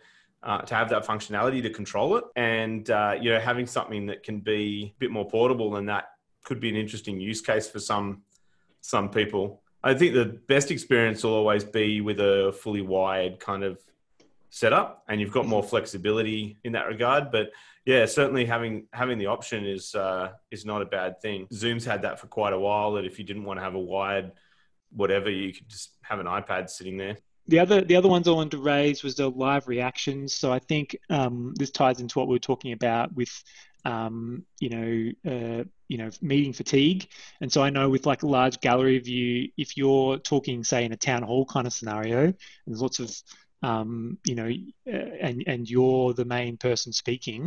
uh, to have that functionality to control it, and uh, you know, having something that can be a bit more portable than that could be an interesting use case for some some people. I think the best experience will always be with a fully wired kind of set up, and you've got more flexibility in that regard. But yeah, certainly having having the option is uh, is not a bad thing. Zoom's had that for quite a while, that if you didn't want to have a wired whatever, you could just have an iPad sitting there. The other the other ones I wanted to raise was the live reactions. So I think um, this ties into what we were talking about with um, you know uh, you know meeting fatigue. And so I know with like a large gallery view, if you're talking say in a town hall kind of scenario, and there's lots of Um, you know, and and you're the main person speaking,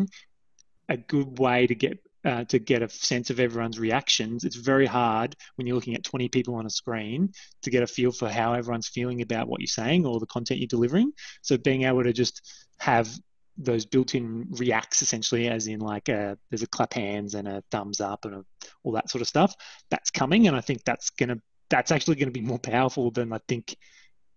a good way to get uh, to get a sense of everyone's reactions. It's very hard when you're looking at twenty people on a screen to get a feel for how everyone's feeling about what you're saying or the content you're delivering. So being able to just have those built-in reacts, essentially, as in like a, there's a clap hands and a thumbs up and a, all that sort of stuff, that's coming. And I think that's gonna that's actually going to be more powerful than I think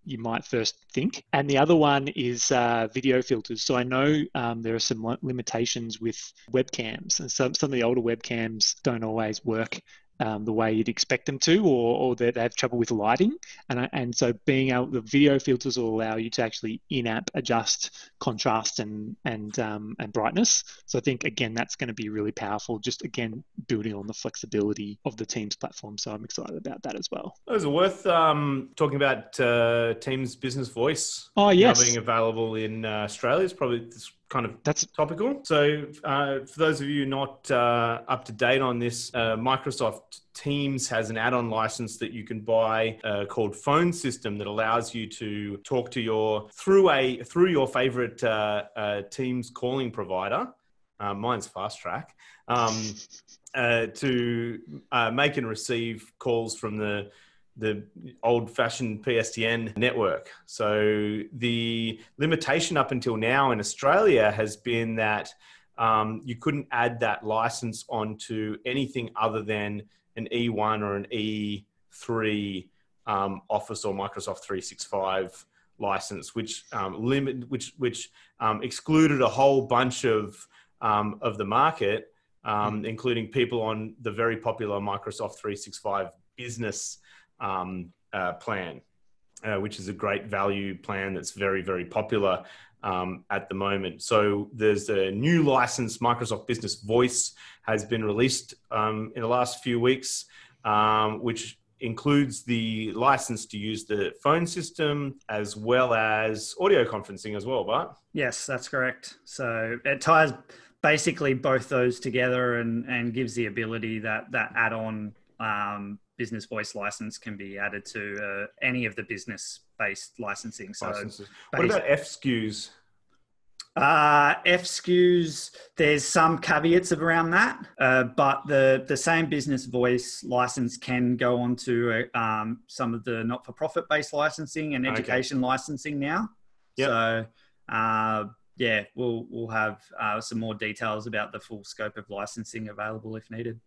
you might first think. And the other one is uh, video filters. So I know um, there are some limitations with webcams, and some, some of the older webcams don't always work um, the way you'd expect them to, or, or they have trouble with lighting. And I, and so being able, the video filters will allow you to actually in-app adjust contrast and, and, um, and brightness. So I think, again, that's going to be really powerful, just again, building on the flexibility of the Teams platform. So I'm excited about that as well. Is it worth um, talking about uh, Teams Business Voice? Oh, yes. Now being available in uh, Australia is probably this- kind of that's topical. So uh, for those of you not uh, up to date on this, uh, Microsoft Teams has an add-on license that you can buy uh, called Phone System that allows you to talk to your, through a through your favorite uh, uh, Teams calling provider, uh, mine's Fast Track, um, uh, to uh, make and receive calls from the the old-fashioned P S T N network. So the limitation up until now in Australia has been that um, you couldn't add that license onto anything other than an E one or an E three um, Office or Microsoft three sixty-five license, which um, limit, which which um, excluded a whole bunch of um, of the market, um, mm. including people on the very popular Microsoft three sixty-five business Um, uh, plan, uh, which is a great value plan that's very, very popular um, at the moment. So there's a new license, Microsoft Business Voice has been released um, in the last few weeks, um, which includes the license to use the phone system as well as audio conferencing as well, Bart? Yes, that's correct. So it ties basically both those together and, and gives the ability that, that add-on um, business voice license can be added to uh, any of the business based licensing. So, what about F S C Us? Uh, F S C Us, there's some caveats around that, uh, but the, the same business voice license can go on to uh, um, some of the not-for-profit based licensing and education okay. licensing now. Yep. So uh, yeah, we'll, we'll have uh, some more details about the full scope of licensing available if needed.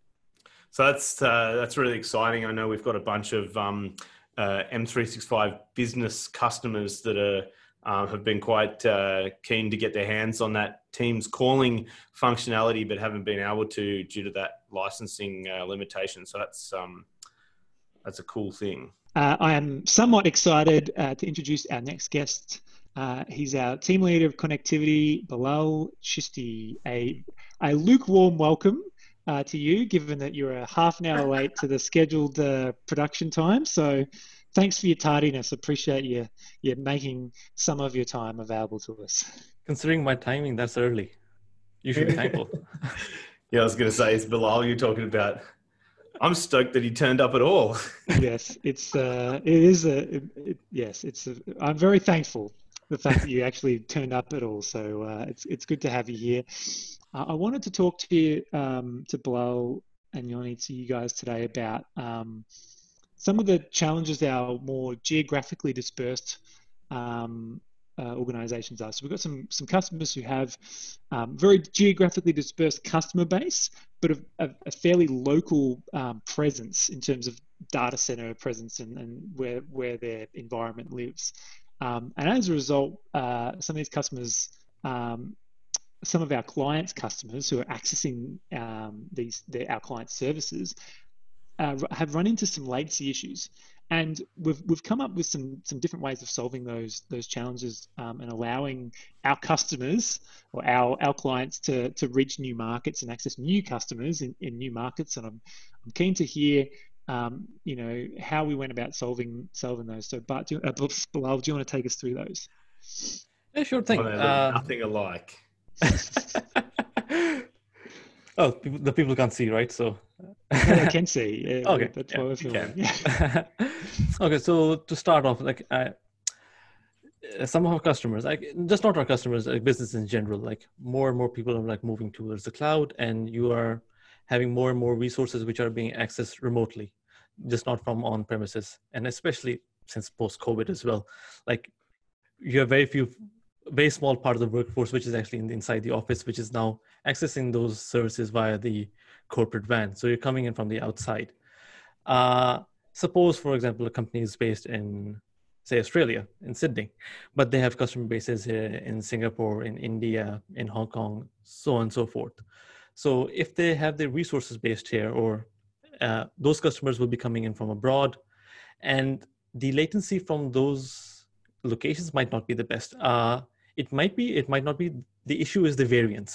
So that's, uh, that's really exciting. I know we've got a bunch of um, uh, M three sixty-five business customers that are Uh, have been quite uh, keen to get their hands on that Teams calling functionality, but haven't been able to due to that licensing uh, limitation. So that's um, that's a cool thing. Uh, I am somewhat excited uh, to introduce our next guest. Uh, he's our team leader of connectivity, Bilal Chisti. A, a lukewarm welcome uh, to you, given that you're a half an hour late to the scheduled uh, production time. So thanks for your tardiness. Appreciate you, you making some of your time available to us. Considering my timing, that's early. You should be thankful. Yeah, I was going to say, it's Bilal you're talking about. I'm stoked that he turned up at all. Yes, it's, uh, it is a, it, it, yes, it's, a, I'm very thankful the fact that you actually turned up at all. So uh, it's, it's good to have you here. Uh, I wanted to talk to you, um, to Bilal and Yoni, to you guys today about, um, some of the challenges our more geographically dispersed um, uh, organizations are. So we've got some, some customers who have um, very geographically dispersed customer base, but a, a fairly local um, presence in terms of data center presence and, and where, where their environment lives. Um, and as a result, uh, some of these customers, um, some of our clients' customers who are accessing um, these their, our clients' services, Uh, have run into some latency issues, and we've we've come up with some some different ways of solving those those challenges um, and allowing our customers or our our clients to to reach new markets and access new customers in, in new markets. And I'm I'm keen to hear um, you know how we went about solving solving those. So, Bart, do you, uh, Bilal, do you want to take us through those? Yeah, sure thing. Oh, uh, nothing alike. Oh, the people can't see, right? So no, they can see. Yeah, okay, that's yeah, what we're yeah. Okay, so to start off, like I, some of our customers, like just not our customers, like business in general, like more and more people are like moving towards the cloud, and you are having more and more resources which are being accessed remotely, just not from on premises, and especially since post-COVID as well, like you have very few. very small part of the workforce, which is actually in the, inside the office, which is now accessing those services via the corporate van. So you're coming in from the outside. Uh, suppose, for example, a company is based in, say, Australia, in Sydney, but they have customer bases here in Singapore, in India, in Hong Kong, so on and so forth. So if they have their resources based here, or uh, those customers will be coming in from abroad, and the latency from those locations might not be the best. Uh, It might be, it might not be. The issue is the variance.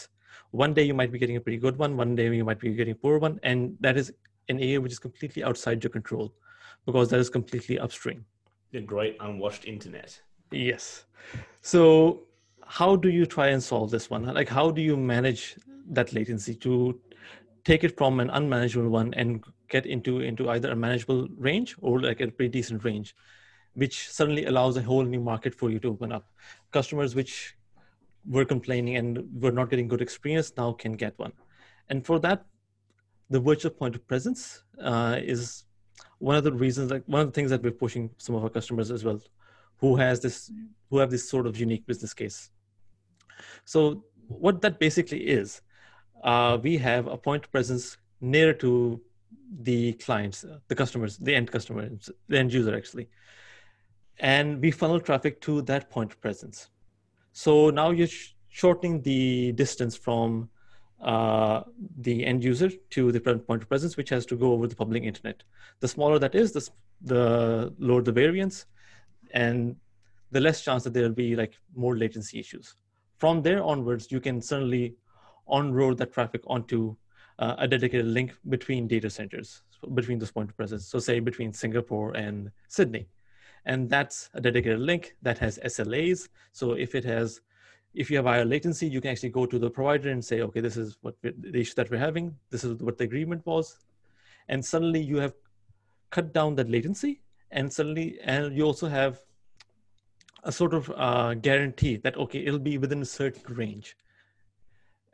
One day you might be getting a pretty good one, one day you might be getting a poor one, and that is an area which is completely outside your control because that is completely upstream. The great unwashed internet. Yes. So how do you try and solve this one? Like, how do you manage that latency to take it from an unmanageable one and get into, into either a manageable range or like a pretty decent range, which suddenly allows a whole new market for you to open up. Customers which were complaining and were not getting good experience now can get one. And for that, the virtual point of presence uh, is one of the reasons, like one of the things that we're pushing some of our customers as well, who has this, who have this sort of unique business case. So what that basically is, uh, we have a point of presence nearer to the clients, the customers, the end customer, the end user actually. And we funnel traffic to that point of presence. So now you're sh shortening the distance from uh, the end user to the point of presence, which has to go over the public internet. The smaller that is, the, the lower the variance, and the less chance that there'll be like more latency issues. From there onwards, you can suddenly on-road that traffic onto uh, a dedicated link between data centers, between those point of presence. So say between Singapore and Sydney. And that's a dedicated link that has S L As. So if it has, if you have higher latency, you can actually go to the provider and say, okay, this is what the issue that we're having. This is what the agreement was. And suddenly you have cut down that latency, and suddenly, and you also have a sort of uh, guarantee that, okay, it'll be within a certain range.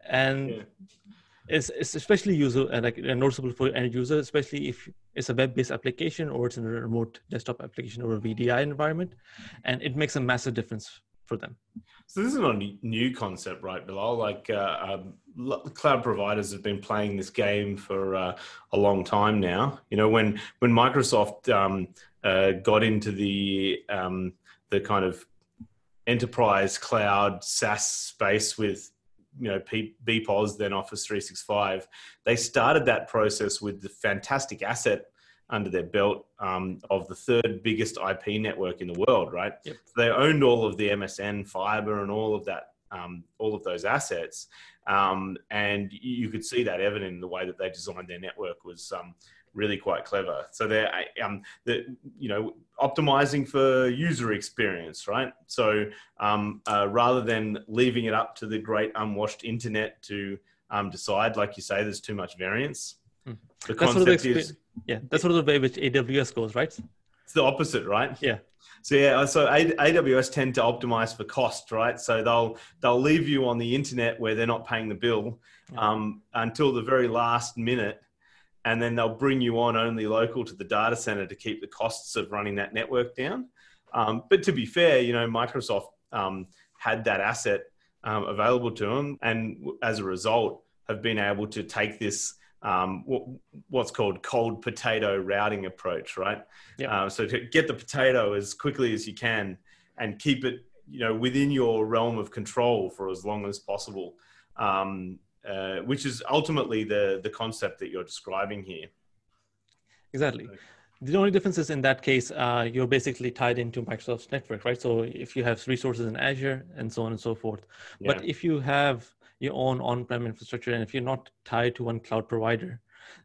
And yeah. it's, it's especially user and like noticeable for end user, especially if it's a web-based application or it's in a remote desktop application or a V D I environment, and it makes a massive difference for them. So this is not a new concept, right, Bilal? Like uh, um, cloud providers have been playing this game for uh, a long time now. You know, when when Microsoft um, uh, got into the um, the kind of enterprise cloud SaaS space with, you know, B P O S, then Office three sixty-five, they started that process with the fantastic asset under their belt um, of the third biggest I P network in the world, right? Yep. So they owned all of the M S N fiber and all of that, um, all of those assets. Um, and you could see that evident in the way that they designed their network was um, really quite clever. So they're, um, they're, you know, optimizing for user experience, right? So um, uh, rather than leaving it up to the great unwashed internet to um, decide, like you say, there's too much variance. Mm. The that's concept sort of is... Yeah, that's sort of the way which A W S goes, right? It's the opposite, right? Yeah. So yeah, so A W S tend to optimize for cost, right? So they'll they'll leave you on the internet where they're not paying the bill um, yeah. until the very last minute, and then they'll bring you on only local to the data center to keep the costs of running that network down. Um, but to be fair, you know, Microsoft um, had that asset um, available to them, and as a result, have been able to take this. Um, what, what's called cold potato routing approach, right? Yep. Uh, so to get the potato as quickly as you can and keep it, you know, within your realm of control for as long as possible, um, uh, which is ultimately the, the concept that you're describing here. Exactly. So, the only difference is in that case, uh, you're basically tied into Microsoft's network, right? So if you have resources in Azure and so on and so forth, yeah. But if you have your own on-prem infrastructure, and if you're not tied to one cloud provider,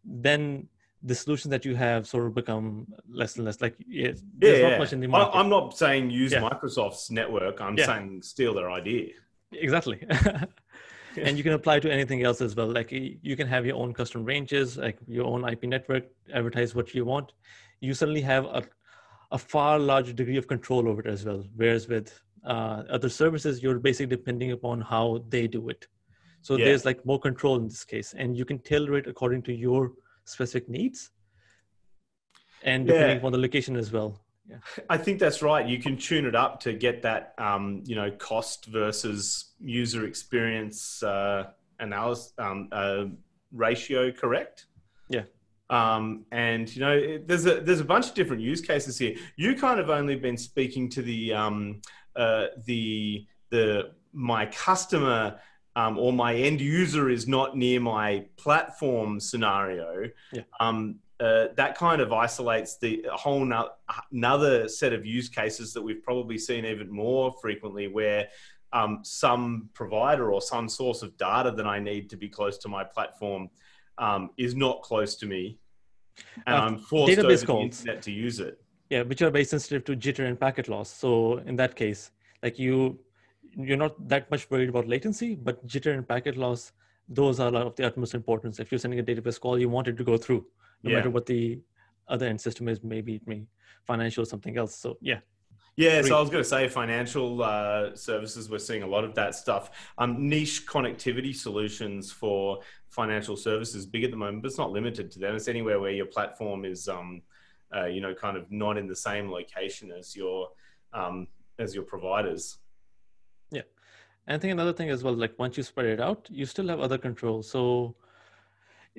then the solution that you have sort of become less and less like, yeah, there's yeah, not much in the market. I'm not saying use yeah. Microsoft's network. I'm yeah. saying steal their idea. Exactly. And you can apply to anything else as well. Like you can have your own custom ranges, like your own I P network, advertise what you want. You suddenly have a, a far larger degree of control over it as well. Whereas with uh, other services, you're basically depending upon how they do it. So yeah. there's like more control in this case, and you can tailor it according to your specific needs and depending yeah. on the location as well. Yeah. I think that's right. You can tune it up to get that, um, you know, cost versus user experience uh, analysis um, uh, ratio correct. Yeah. Um, and, you know, it, there's a, there's a bunch of different use cases here. You kind of only been speaking to the, um, uh, the, the, my customer Um, or my end user is not near my platform scenario, yeah. um, uh, that kind of isolates the a whole no, another set of use cases that we've probably seen even more frequently where um, some provider or some source of data that I need to be close to my platform um, is not close to me, and uh, I'm forced over the internet to use it. Yeah, which are very sensitive to jitter and packet loss. So in that case, like you... you're not that much worried about latency, but jitter and packet loss, those are of the utmost importance. If you're sending a database call, you want it to go through, no yeah. matter what the other end system is, maybe it may financial or something else. So yeah. Yeah, so I was going to say financial uh, services, we're seeing a lot of that stuff. Um, niche connectivity solutions for financial services, big at the moment, but it's not limited to them. It's anywhere where your platform is, um, uh, you know, kind of not in the same location as your, um, as your providers. Yeah. And I think another thing as well, like once you spread it out, you still have other controls. So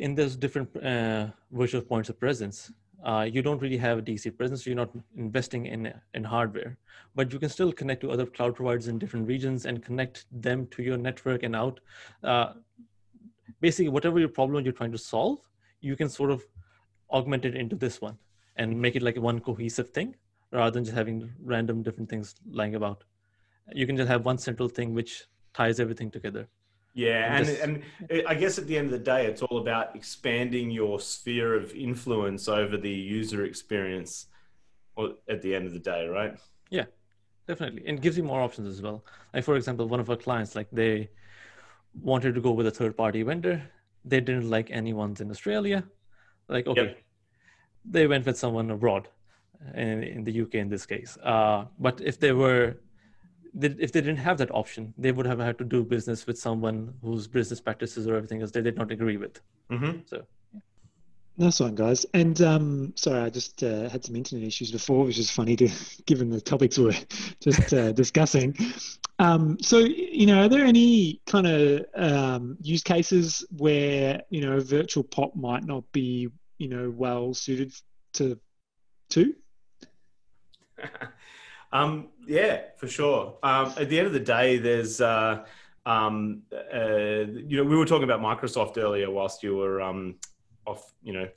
in those different uh, virtual points of presence, uh, you don't really have a D C presence. So you're not investing in, in hardware, but you can still connect to other cloud providers in different regions and connect them to your network and out. Uh, basically, whatever your problem you're trying to solve, you can sort of augment it into this one and make it like one cohesive thing rather than just having random different things lying about. You can just have one central thing which ties everything together. Yeah, and, just, and and I guess at the end of the day, it's all about expanding your sphere of influence over the user experience at the end of the day, right? Yeah, definitely. And it gives you more options as well. Like, for example, one of our clients, like they wanted to go with a third-party vendor. They didn't like anyone's in Australia. Like, okay, yep. they went with someone abroad, in, in the U K in this case. Uh, but if they were... they, if they didn't have that option, they would have had to do business with someone whose business practices or everything else they did not agree with. Mm-hmm. So. Nice one, guys. And um, sorry, I just uh, had some internet issues before, which is funny to, given the topics we were just uh, discussing. Um, so, you know, are there any kind of um, use cases where, you know, a virtual P O P might not be, you know, well suited to, to? um, yeah, for sure. Um, at the end of the day, there's... Uh, um, uh, you know, we were talking about Microsoft earlier whilst you were... Um, off, you know,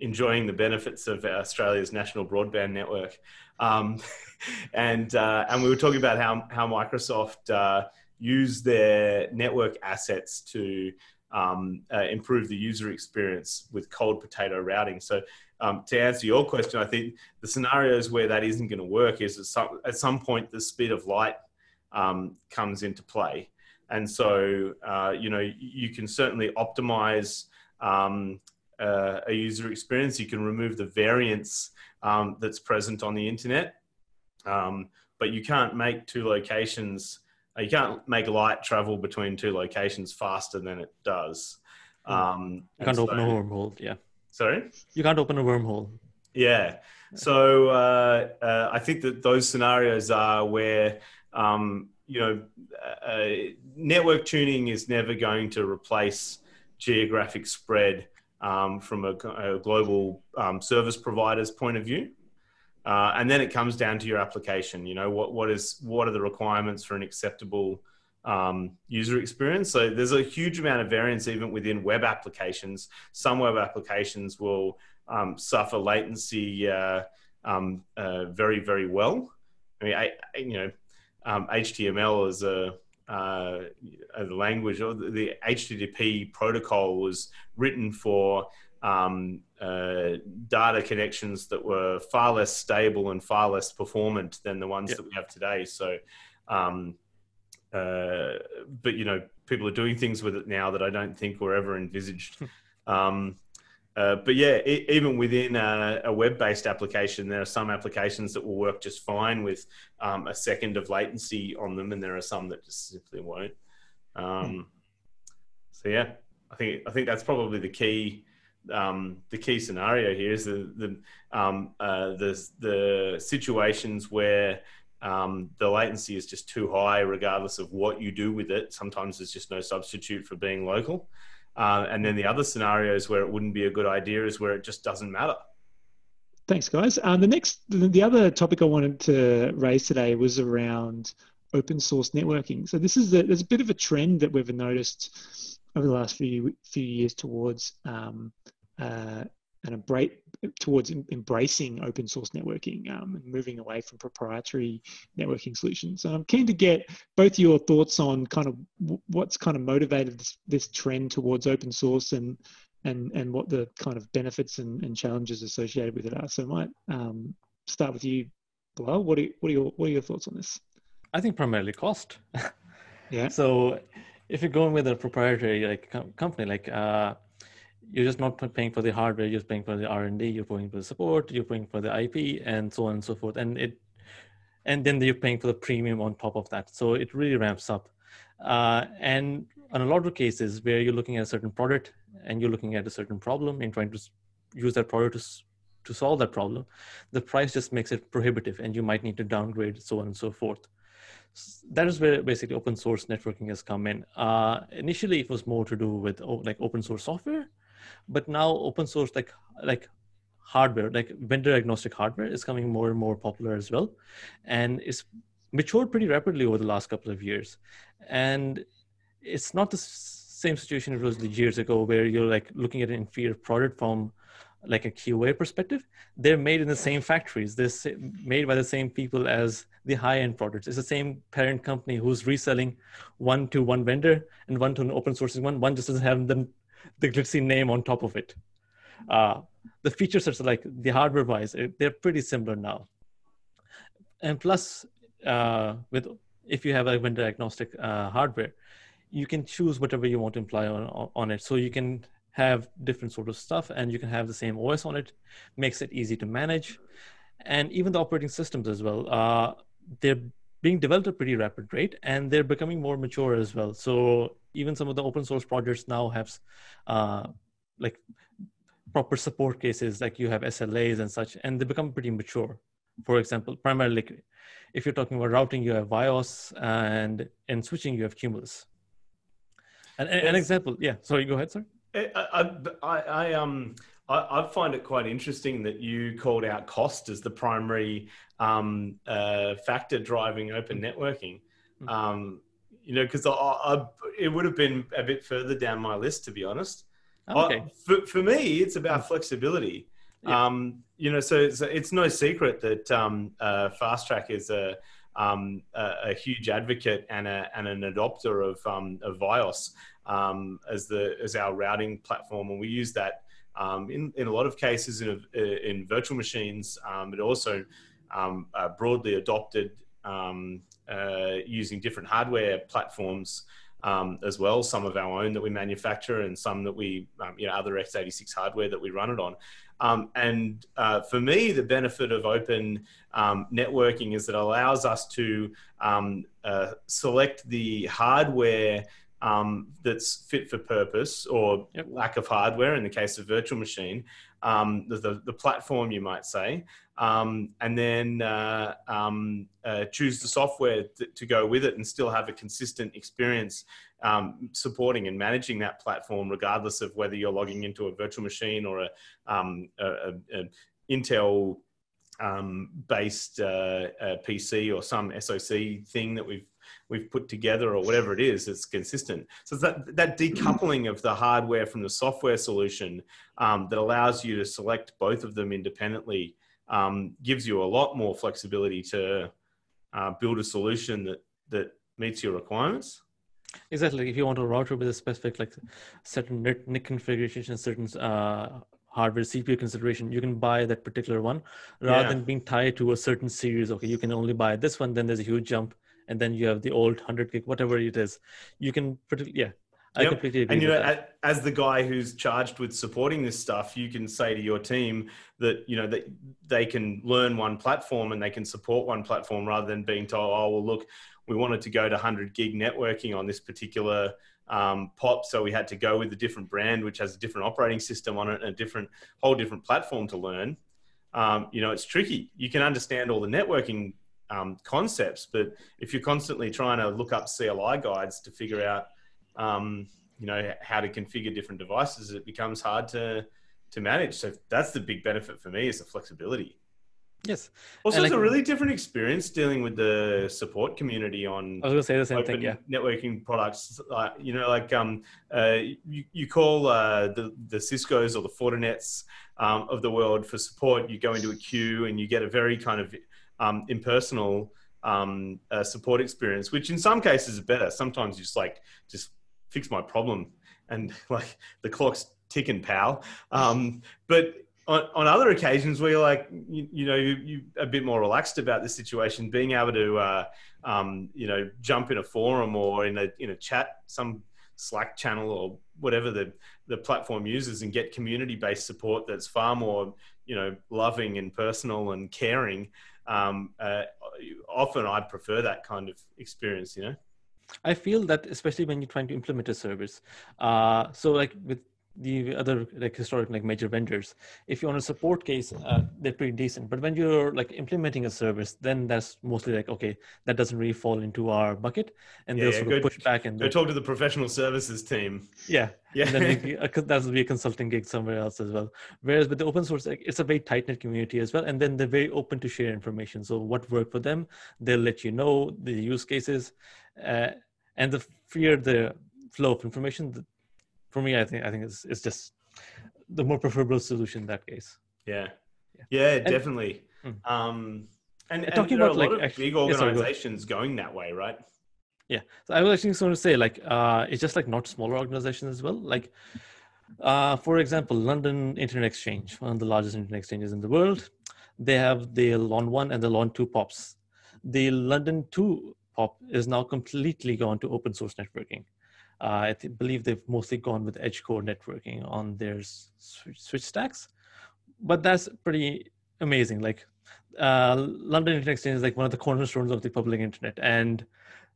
enjoying the benefits of Australia's national broadband network. Um, and, uh, and we were talking about how, how Microsoft uh, use their network assets to um, uh, improve the user experience with cold potato routing. So um, to answer your question, I think the scenarios where that isn't going to work is at some, at some point the speed of light um, comes into play. And so, uh, you know, you can certainly optimize Um, uh, a user experience. You can remove the variance um, that's present on the internet, um, but you can't make two locations, uh, you can't make light travel between two locations faster than it does. Um, you can't open so, a wormhole, yeah. Sorry? You can't open a wormhole. Yeah. So uh, uh, I think that those scenarios are where, um, you know, uh, network tuning is never going to replace geographic spread um, from a, a global um, service provider's point of view. Uh, and then it comes down to your application. You know, what, what is, what are the requirements for an acceptable um, user experience? So there's a huge amount of variance even within web applications. Some web applications will um, suffer latency uh, um, uh, very, very well. I mean, I, I, you know, um, H T M L is a, Uh, the language or the H T T P protocol was written for um, uh, data connections that were far less stable and far less performant than the ones yep. that we have today. So, um, uh, but you know, people are doing things with it now that I don't think were ever envisaged. um, uh, but yeah, it, even within a, a web-based application, there are some applications that will work just fine with Um, a second of latency on them, and there are some that just simply won't. Um, so yeah, I think I think that's probably the key um, the key scenario here is the the um, uh, the, the situations where um, the latency is just too high, regardless of what you do with it. Sometimes there's just no substitute for being local, uh, and then the other scenarios where it wouldn't be a good idea is where it just doesn't matter. Thanks, guys. Um, the next, the other topic I wanted to raise today was around open source networking. So this is the, there's a bit of a trend that we've noticed over the last few few years towards um, uh, an embrace towards embracing open source networking um, and moving away from proprietary networking solutions. So I'm keen to get both your thoughts on kind of what's kind of motivated this, this trend towards open source and. And, and what the kind of benefits and, and challenges associated with it are. So I might um, start with you, Bilal. What are, what, are your, what are your thoughts on this? I think primarily cost. Yeah. So if you're going with a proprietary like com- company, like uh, you're just not paying for the hardware, you're paying for the R and D, you're paying for the support, you're paying for the I P, and so on and so forth. And it, and then you're paying for the premium on top of that. So it really ramps up. Uh, and in a lot of cases where you're looking at a certain product and you're looking at a certain problem and trying to use that product to, to solve that problem, the price just makes it prohibitive and you might need to downgrade, so on and so forth. So that is where basically open source networking has come in. Uh, initially, it was more to do with like open source software, but now open source like like hardware, like vendor agnostic hardware is coming more and more popular as well. And it's matured pretty rapidly over the last couple of years. And it's not the same situation it was years ago where you're like looking at an inferior product from like a Q A perspective. They're made in the same factories. They're made by the same people as the high-end products. It's the same parent company who's reselling one to one vendor and one to an open source one. One just doesn't have the, the glitzy name on top of it. Uh, the feature sets are like the hardware-wise, they're pretty similar now. And plus, uh, with if you have a vendor agnostic uh, hardware, you can choose whatever you want to imply on, on it. So you can have different sort of stuff and you can have the same O S on it, makes it easy to manage. And even the operating systems as well, uh, they're being developed at a pretty rapid rate, and they're becoming more mature as well. So even some of the open source projects now have uh, like proper support cases, like you have S L As and such, and they become pretty mature. For example, primarily if you're talking about routing, you have VyOS, and in switching, you have Cumulus. An, an example, yeah, sorry, go ahead, sir. I, I, I, um, I, I find it quite interesting that you called out cost as the primary um, uh, factor driving open networking. Mm-hmm. Um, you know, because I, I, it would have been a bit further down my list, to be honest. Okay. I, for, for me, it's about mm-hmm. flexibility. Yeah. Um, you know, so, so it's no secret that um, uh, FastTrack is a, um, a, a huge advocate and, a, and an adopter of, um, of VyOS um, as, the, as our routing platform. And we use that um, in, in a lot of cases in, a, in virtual machines, um, but also um, uh, broadly adopted um, uh, using different hardware platforms um, as well. Some of our own that we manufacture and some that we, um, you know, other x eighty-six hardware that we run it on. Um, and uh, for me, the benefit of open um, networking is that it allows us to um, uh, select the hardware um, that's fit for purpose, or yep. lack of hardware in the case of virtual machine, um, the, the, the platform, you might say, um, and then uh, um, uh, choose the software th- to go with it and still have a consistent experience Um, supporting and managing that platform, regardless of whether you're logging into a virtual machine or a, um, a, a Intel um, based uh, P C or some S O C thing that we've we've put together or whatever it is. It's consistent. So it's that that decoupling of the hardware from the software solution um, that allows you to select both of them independently um, gives you a lot more flexibility to uh, build a solution that that meets your requirements. Exactly. If you want a router with a specific, like, certain N I C configuration and certain uh, hardware C P U consideration, you can buy that particular one rather yeah. than being tied to a certain series. Okay, you can only buy this one. Then there's a huge jump, and then you have the old hundred gig, whatever it is. You can, yeah, I yep. completely agree. And you with know, that. As the guy who's charged with supporting this stuff, you can say to your team that you know that they can learn one platform and they can support one platform rather than being told, oh well, look. We wanted to go to one hundred gig networking on this particular um, pop. So we had to go with a different brand, which has a different operating system on it and a different, whole different platform to learn. Um, you know, it's tricky. You can understand all the networking um, concepts, but if you're constantly trying to look up C L I guides to figure out, um, you know, how to configure different devices, it becomes hard to, to manage. So that's the big benefit for me, is the flexibility. Yes. Also, and it's like, a really different experience dealing with the support community on I was gonna say the same open thing, yeah. networking products. Like, you know, like um, uh, you, you call uh, the, the Ciscos or the Fortinets um, of the world for support. You go into a queue and you get a very kind of um, impersonal um, uh, support experience, which in some cases is better. Sometimes you just like, just fix my problem and like the clock's ticking, pal. Um, but On, on other occasions where you're like, you, you know, you, you're a bit more relaxed about the situation, being able to, uh, um, you know, jump in a forum or in a in a chat, some Slack channel or whatever the, the platform uses, and get community-based support that's far more, you know, loving and personal and caring. Um, uh, often I'd prefer that kind of experience, you know. I feel that especially when you're trying to implement a service. Uh, so like with the other like historic like major vendors, if you're on a support case, uh, they're pretty decent. But when you're like implementing a service, then that's mostly like, okay, that doesn't really fall into our bucket, and yeah, they'll yeah, sort of push back and go talk to the professional services team. Yeah, yeah. And then a, that'll be a consulting gig somewhere else as well. Whereas with the open source, like, it's a very tight knit community as well, and then they're very open to share information. So what worked for them, they'll let you know the use cases, uh, and the fear the flow of information. The, For me, I think I think it's it's just the more preferable solution in that case. Yeah, yeah, yeah and, definitely. Mm. Um, and, and talking there about are a lot like of actually, big organizations yeah, sorry, go going that way, right? Yeah. So I was actually just going to say, like, uh, it's just like not smaller organizations as well. Like, uh, for example, London Internet Exchange, one of the largest internet exchanges in the world, they have the Lon one and the Lon two pops. The London two pop is now completely gone to open source networking. Uh, I th- believe they've mostly gone with Edgecore networking on their sw- switch stacks, but that's pretty amazing. Like uh, London Internet Exchange is like one of the cornerstones of the public internet, and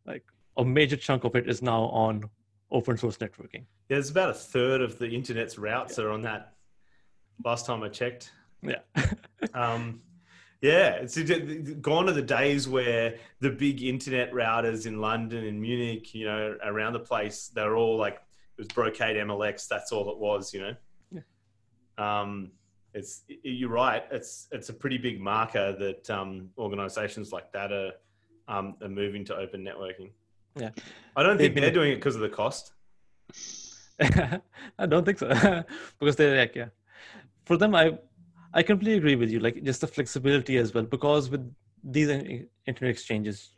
like a major chunk of it is now on open source networking. Yeah, there's about a third of the internet's routes yeah. are on that. Last time I checked. Yeah. um, yeah, it's gone are the days where the big internet routers in London and Munich, you know, around the place, they're all like, it was Brocade M L X. That's all it was, you know. Yeah. Um, it's, you're right. It's, it's a pretty big marker that um, organizations like that are, um, are moving to open networking. Yeah. I don't think they're doing it because of the cost. I don't think so. Because they're like, yeah. For them, I, I completely agree with you. Like just the flexibility as well, because with these internet exchanges,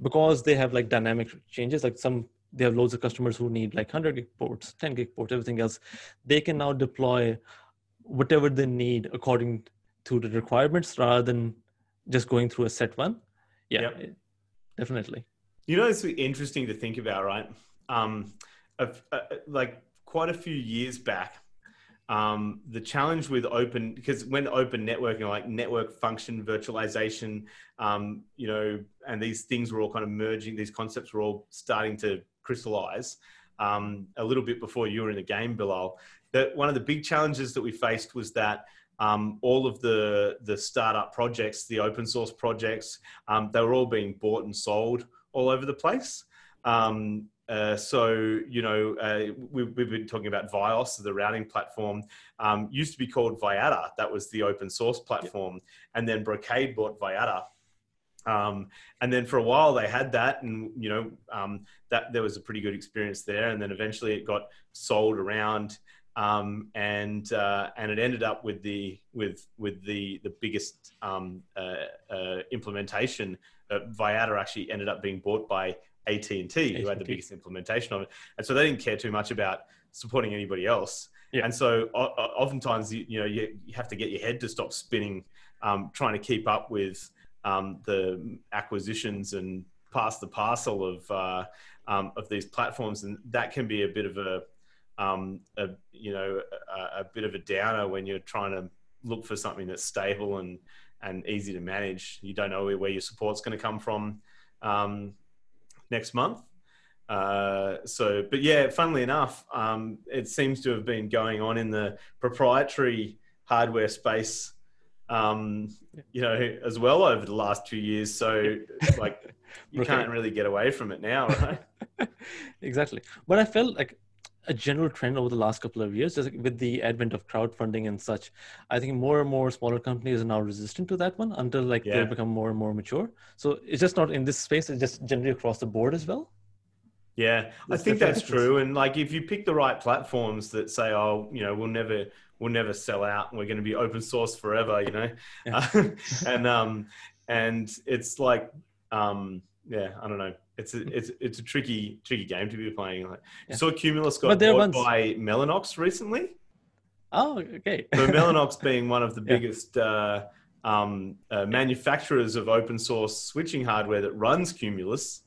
because they have like dynamic changes, like some, they have loads of customers who need like one hundred gig ports, ten gig ports, everything else. They can now deploy whatever they need according to the requirements rather than just going through a set one. Yeah, yep. Definitely. You know, it's interesting to think about, right? Um, I've, uh, like quite a few years back, Um, the challenge with open, because when open networking, like network function, virtualization, um, you know, and these things were all kind of merging, these concepts were all starting to crystallize um, a little bit before you were in the game, Bilal. That one of the big challenges that we faced was that um, all of the, the startup projects, the open source projects, um, they were all being bought and sold all over the place. Um, Uh, so, you know, uh, we, we've been talking about VyOS, the routing platform, um, used to be called Vyatta. That was the open source platform. Yep. And then Brocade bought Vyatta. Um, and then for a while they had that and, you know, um, that there was a pretty good experience there. And then eventually it got sold around um, and, uh, and it ended up with the, with, with the, the biggest um, uh, uh, implementation. Uh, Vyatta actually ended up being bought by A T and T, who had the biggest implementation of it. And so they didn't care too much about supporting anybody else. Yeah. And so o- oftentimes, you, you know, you, you have to get your head to stop spinning, um, trying to keep up with um, the acquisitions and pass the parcel of, uh, um, of these platforms. And that can be a bit of a, um, a you know, a, a bit of a downer when you're trying to look for something that's stable and, and easy to manage. You don't know where, where your support's going to come from. Um, next month. Uh, so, but yeah, funnily enough, um, it seems to have been going on in the proprietary hardware space, um, you know, as well over the last two years. So like you can't really get away from it now, right? Exactly. But I felt like a general trend over the last couple of years, just like with the advent of crowdfunding and such, I think more and more smaller companies are now resistant to that one until like yeah. they become more and more mature. So it's just not in this space, it's just generally across the board as well. Yeah, that's I think that's difference. True. And like, if you pick the right platforms that say, oh, you know, we'll never, we'll never sell out and we're going to be open source forever, you know? Yeah. Uh, and, um, and it's like, um, yeah, I don't know. It's a, it's it's a tricky tricky game to be playing. Like, yeah. You saw Cumulus got bought ones... by Mellanox recently. Oh, okay. So Mellanox being one of the yeah. biggest uh, um, uh, manufacturers of open source switching hardware that runs Cumulus,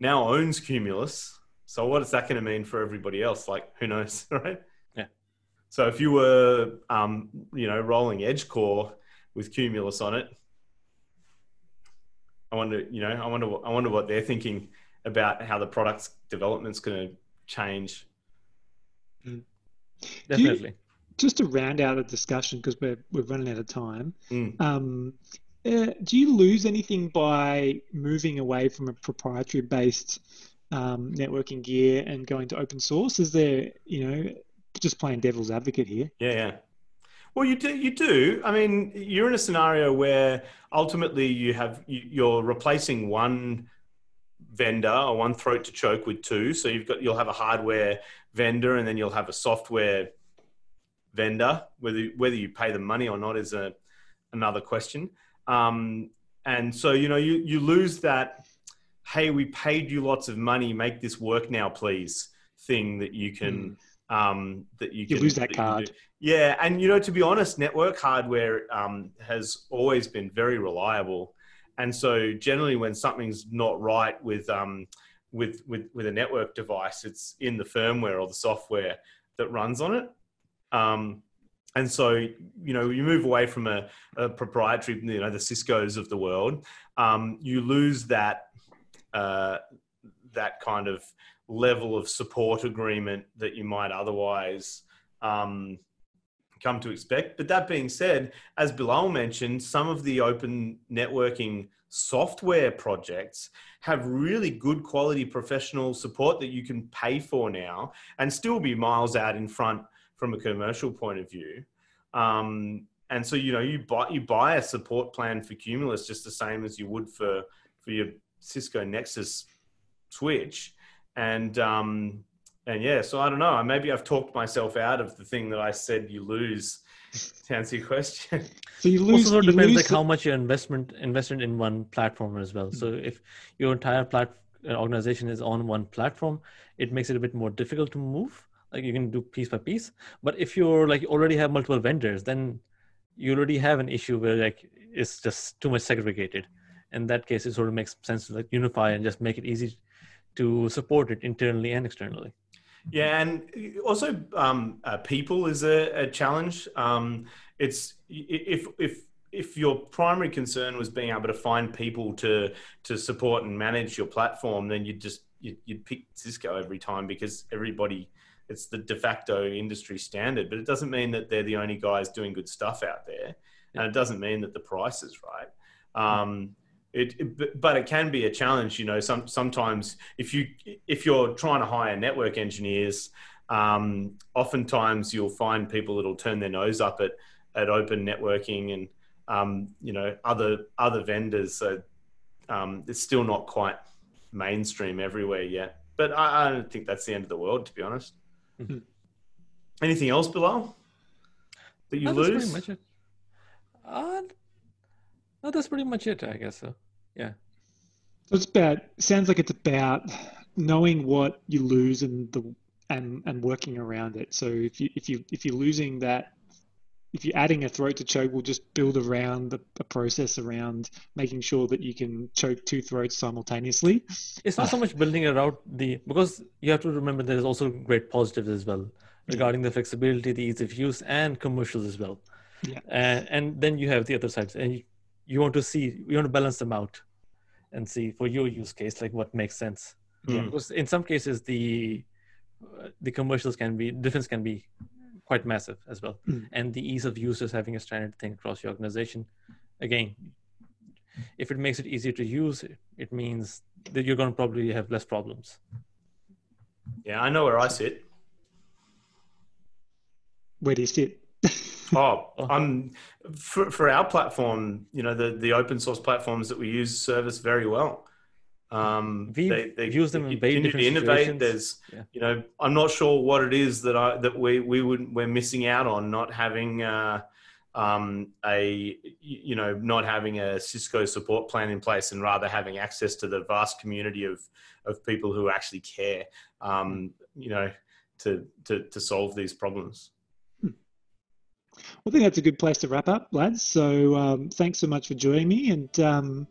now owns Cumulus. So what is that going to mean for everybody else? Like, who knows, right? Yeah. So if you were, um, you know, rolling Edgecore with Cumulus on it, I wonder, you know, I wonder, I wonder what they're thinking about how the product's development's going to change. Mm. Definitely. You, just to round out the discussion, because we're we're running out of time. Mm. Um, uh, do you lose anything by moving away from a proprietary-based um, networking gear and going to open source? Is there, you know, just playing devil's advocate here? Yeah. Yeah. Well, you do. You do. I mean, you're in a scenario where ultimately you have you're replacing one vendor or one throat to choke with two. So you've got you'll have a hardware vendor and then you'll have a software vendor. Whether whether you pay them money or not is a another question. Um, and so you know you you lose that. Hey, we paid you lots of money. Make this work now, please. Thing that you can. Mm. Um, that you, you can, lose that, that card. Yeah. And, you know, to be honest, network hardware um, has always been very reliable. And so generally when something's not right with, um, with, with, with a network device, it's in the firmware or the software that runs on it. Um, And so, you know, you move away from a, a proprietary, you know, the Ciscos of the world, um, you lose that, uh, that kind of level of support agreement that you might otherwise um, come to expect. But that being said, as Bilal mentioned, some of the open networking software projects have really good quality professional support that you can pay for now and still be miles out in front from a commercial point of view. Um, and so, you know, you buy, you buy a support plan for Cumulus just the same as you would for, for your Cisco Nexus switch. And, um, and yeah, so I don't know, maybe I've talked myself out of the thing that I said you lose, to answer your question. So you lose, also, it depends lose like how much your investment invested in one platform as well. So if your entire platform organization is on one platform, it makes it a bit more difficult to move. Like you can do piece by piece, but if you're like already have multiple vendors, then you already have an issue where like it's just too much segregated. In that case, it sort of makes sense to like unify and just make it easy to support it internally and externally. Yeah, and also um, uh, people is a, a challenge. Um, it's if if if your primary concern was being able to find people to to support and manage your platform, then you'd just you'd, you'd pick Cisco every time because everybody, it's the de facto industry standard. But it doesn't mean that they're the only guys doing good stuff out there, and it doesn't mean that the price is right. Um, It, it, but it can be a challenge, you know, some, sometimes if, you, if you're trying to hire network engineers, um, oftentimes you'll find people that'll turn their nose up at, at open networking and, um, you know, other, other vendors. So um, it's still not quite mainstream everywhere yet. But I, I don't think that's the end of the world, to be honest. Mm-hmm. Anything else, Bilal, that you no, lose? That's pretty much it. Uh, no, that's pretty much it, I guess so. Yeah. So it's about, sounds like it's about knowing what you lose and the and and working around it. So if you if you if you're losing that, if you're adding a throat to choke, we'll just build around the a process around making sure that you can choke two throats simultaneously. It's not so much building around the, because you have to remember there's also great positives as well regarding the flexibility, the ease of use, and commercials as well. Yeah. Uh, and then you have the other sides, and you, you want to see, you want to balance them out and see for your use case, like what makes sense. Yeah. Because in some cases, the uh, the commercials can be, difference can be quite massive as well. Mm. And the ease of use is having a standard thing across your organization. Again, if it makes it easier to use, it means that you're going to probably have less problems. Yeah, I know where I sit. Where do you sit? Oh, um, for, for our platform, you know, the, the open source platforms that we use service very well. Um, they, they use them in continue to innovate. There's, yeah. you know, I'm not sure what it is that I, that we, we would, we're missing out on not having, uh, um, a, you know, not having a Cisco support plan in place and rather having access to the vast community of, of people who actually care, um, you know, to, to, to solve these problems. Well, I think that's a good place to wrap up, lads. So um, thanks so much for joining me, and um,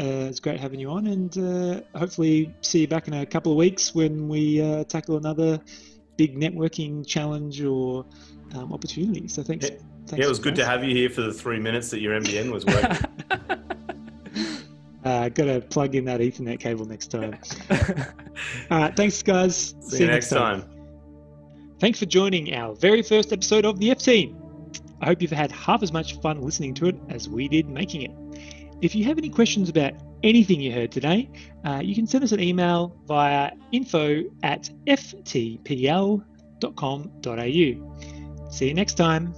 uh, it's great having you on, and uh, hopefully see you back in a couple of weeks when we uh, tackle another big networking challenge or um, opportunity. So thanks. Yeah, thanks yeah it was good guys. to have you here for the three minutes that your M B N was working. uh, got to plug in that Ethernet cable next time. All right, thanks, guys. See, see you next time. time. Thanks for joining our very first episode of the F-Team. I hope you've had half as much fun listening to it as we did making it. If you have any questions about anything you heard today, uh, you can send us an email via info at f t p l dot com dot a u. See you next time.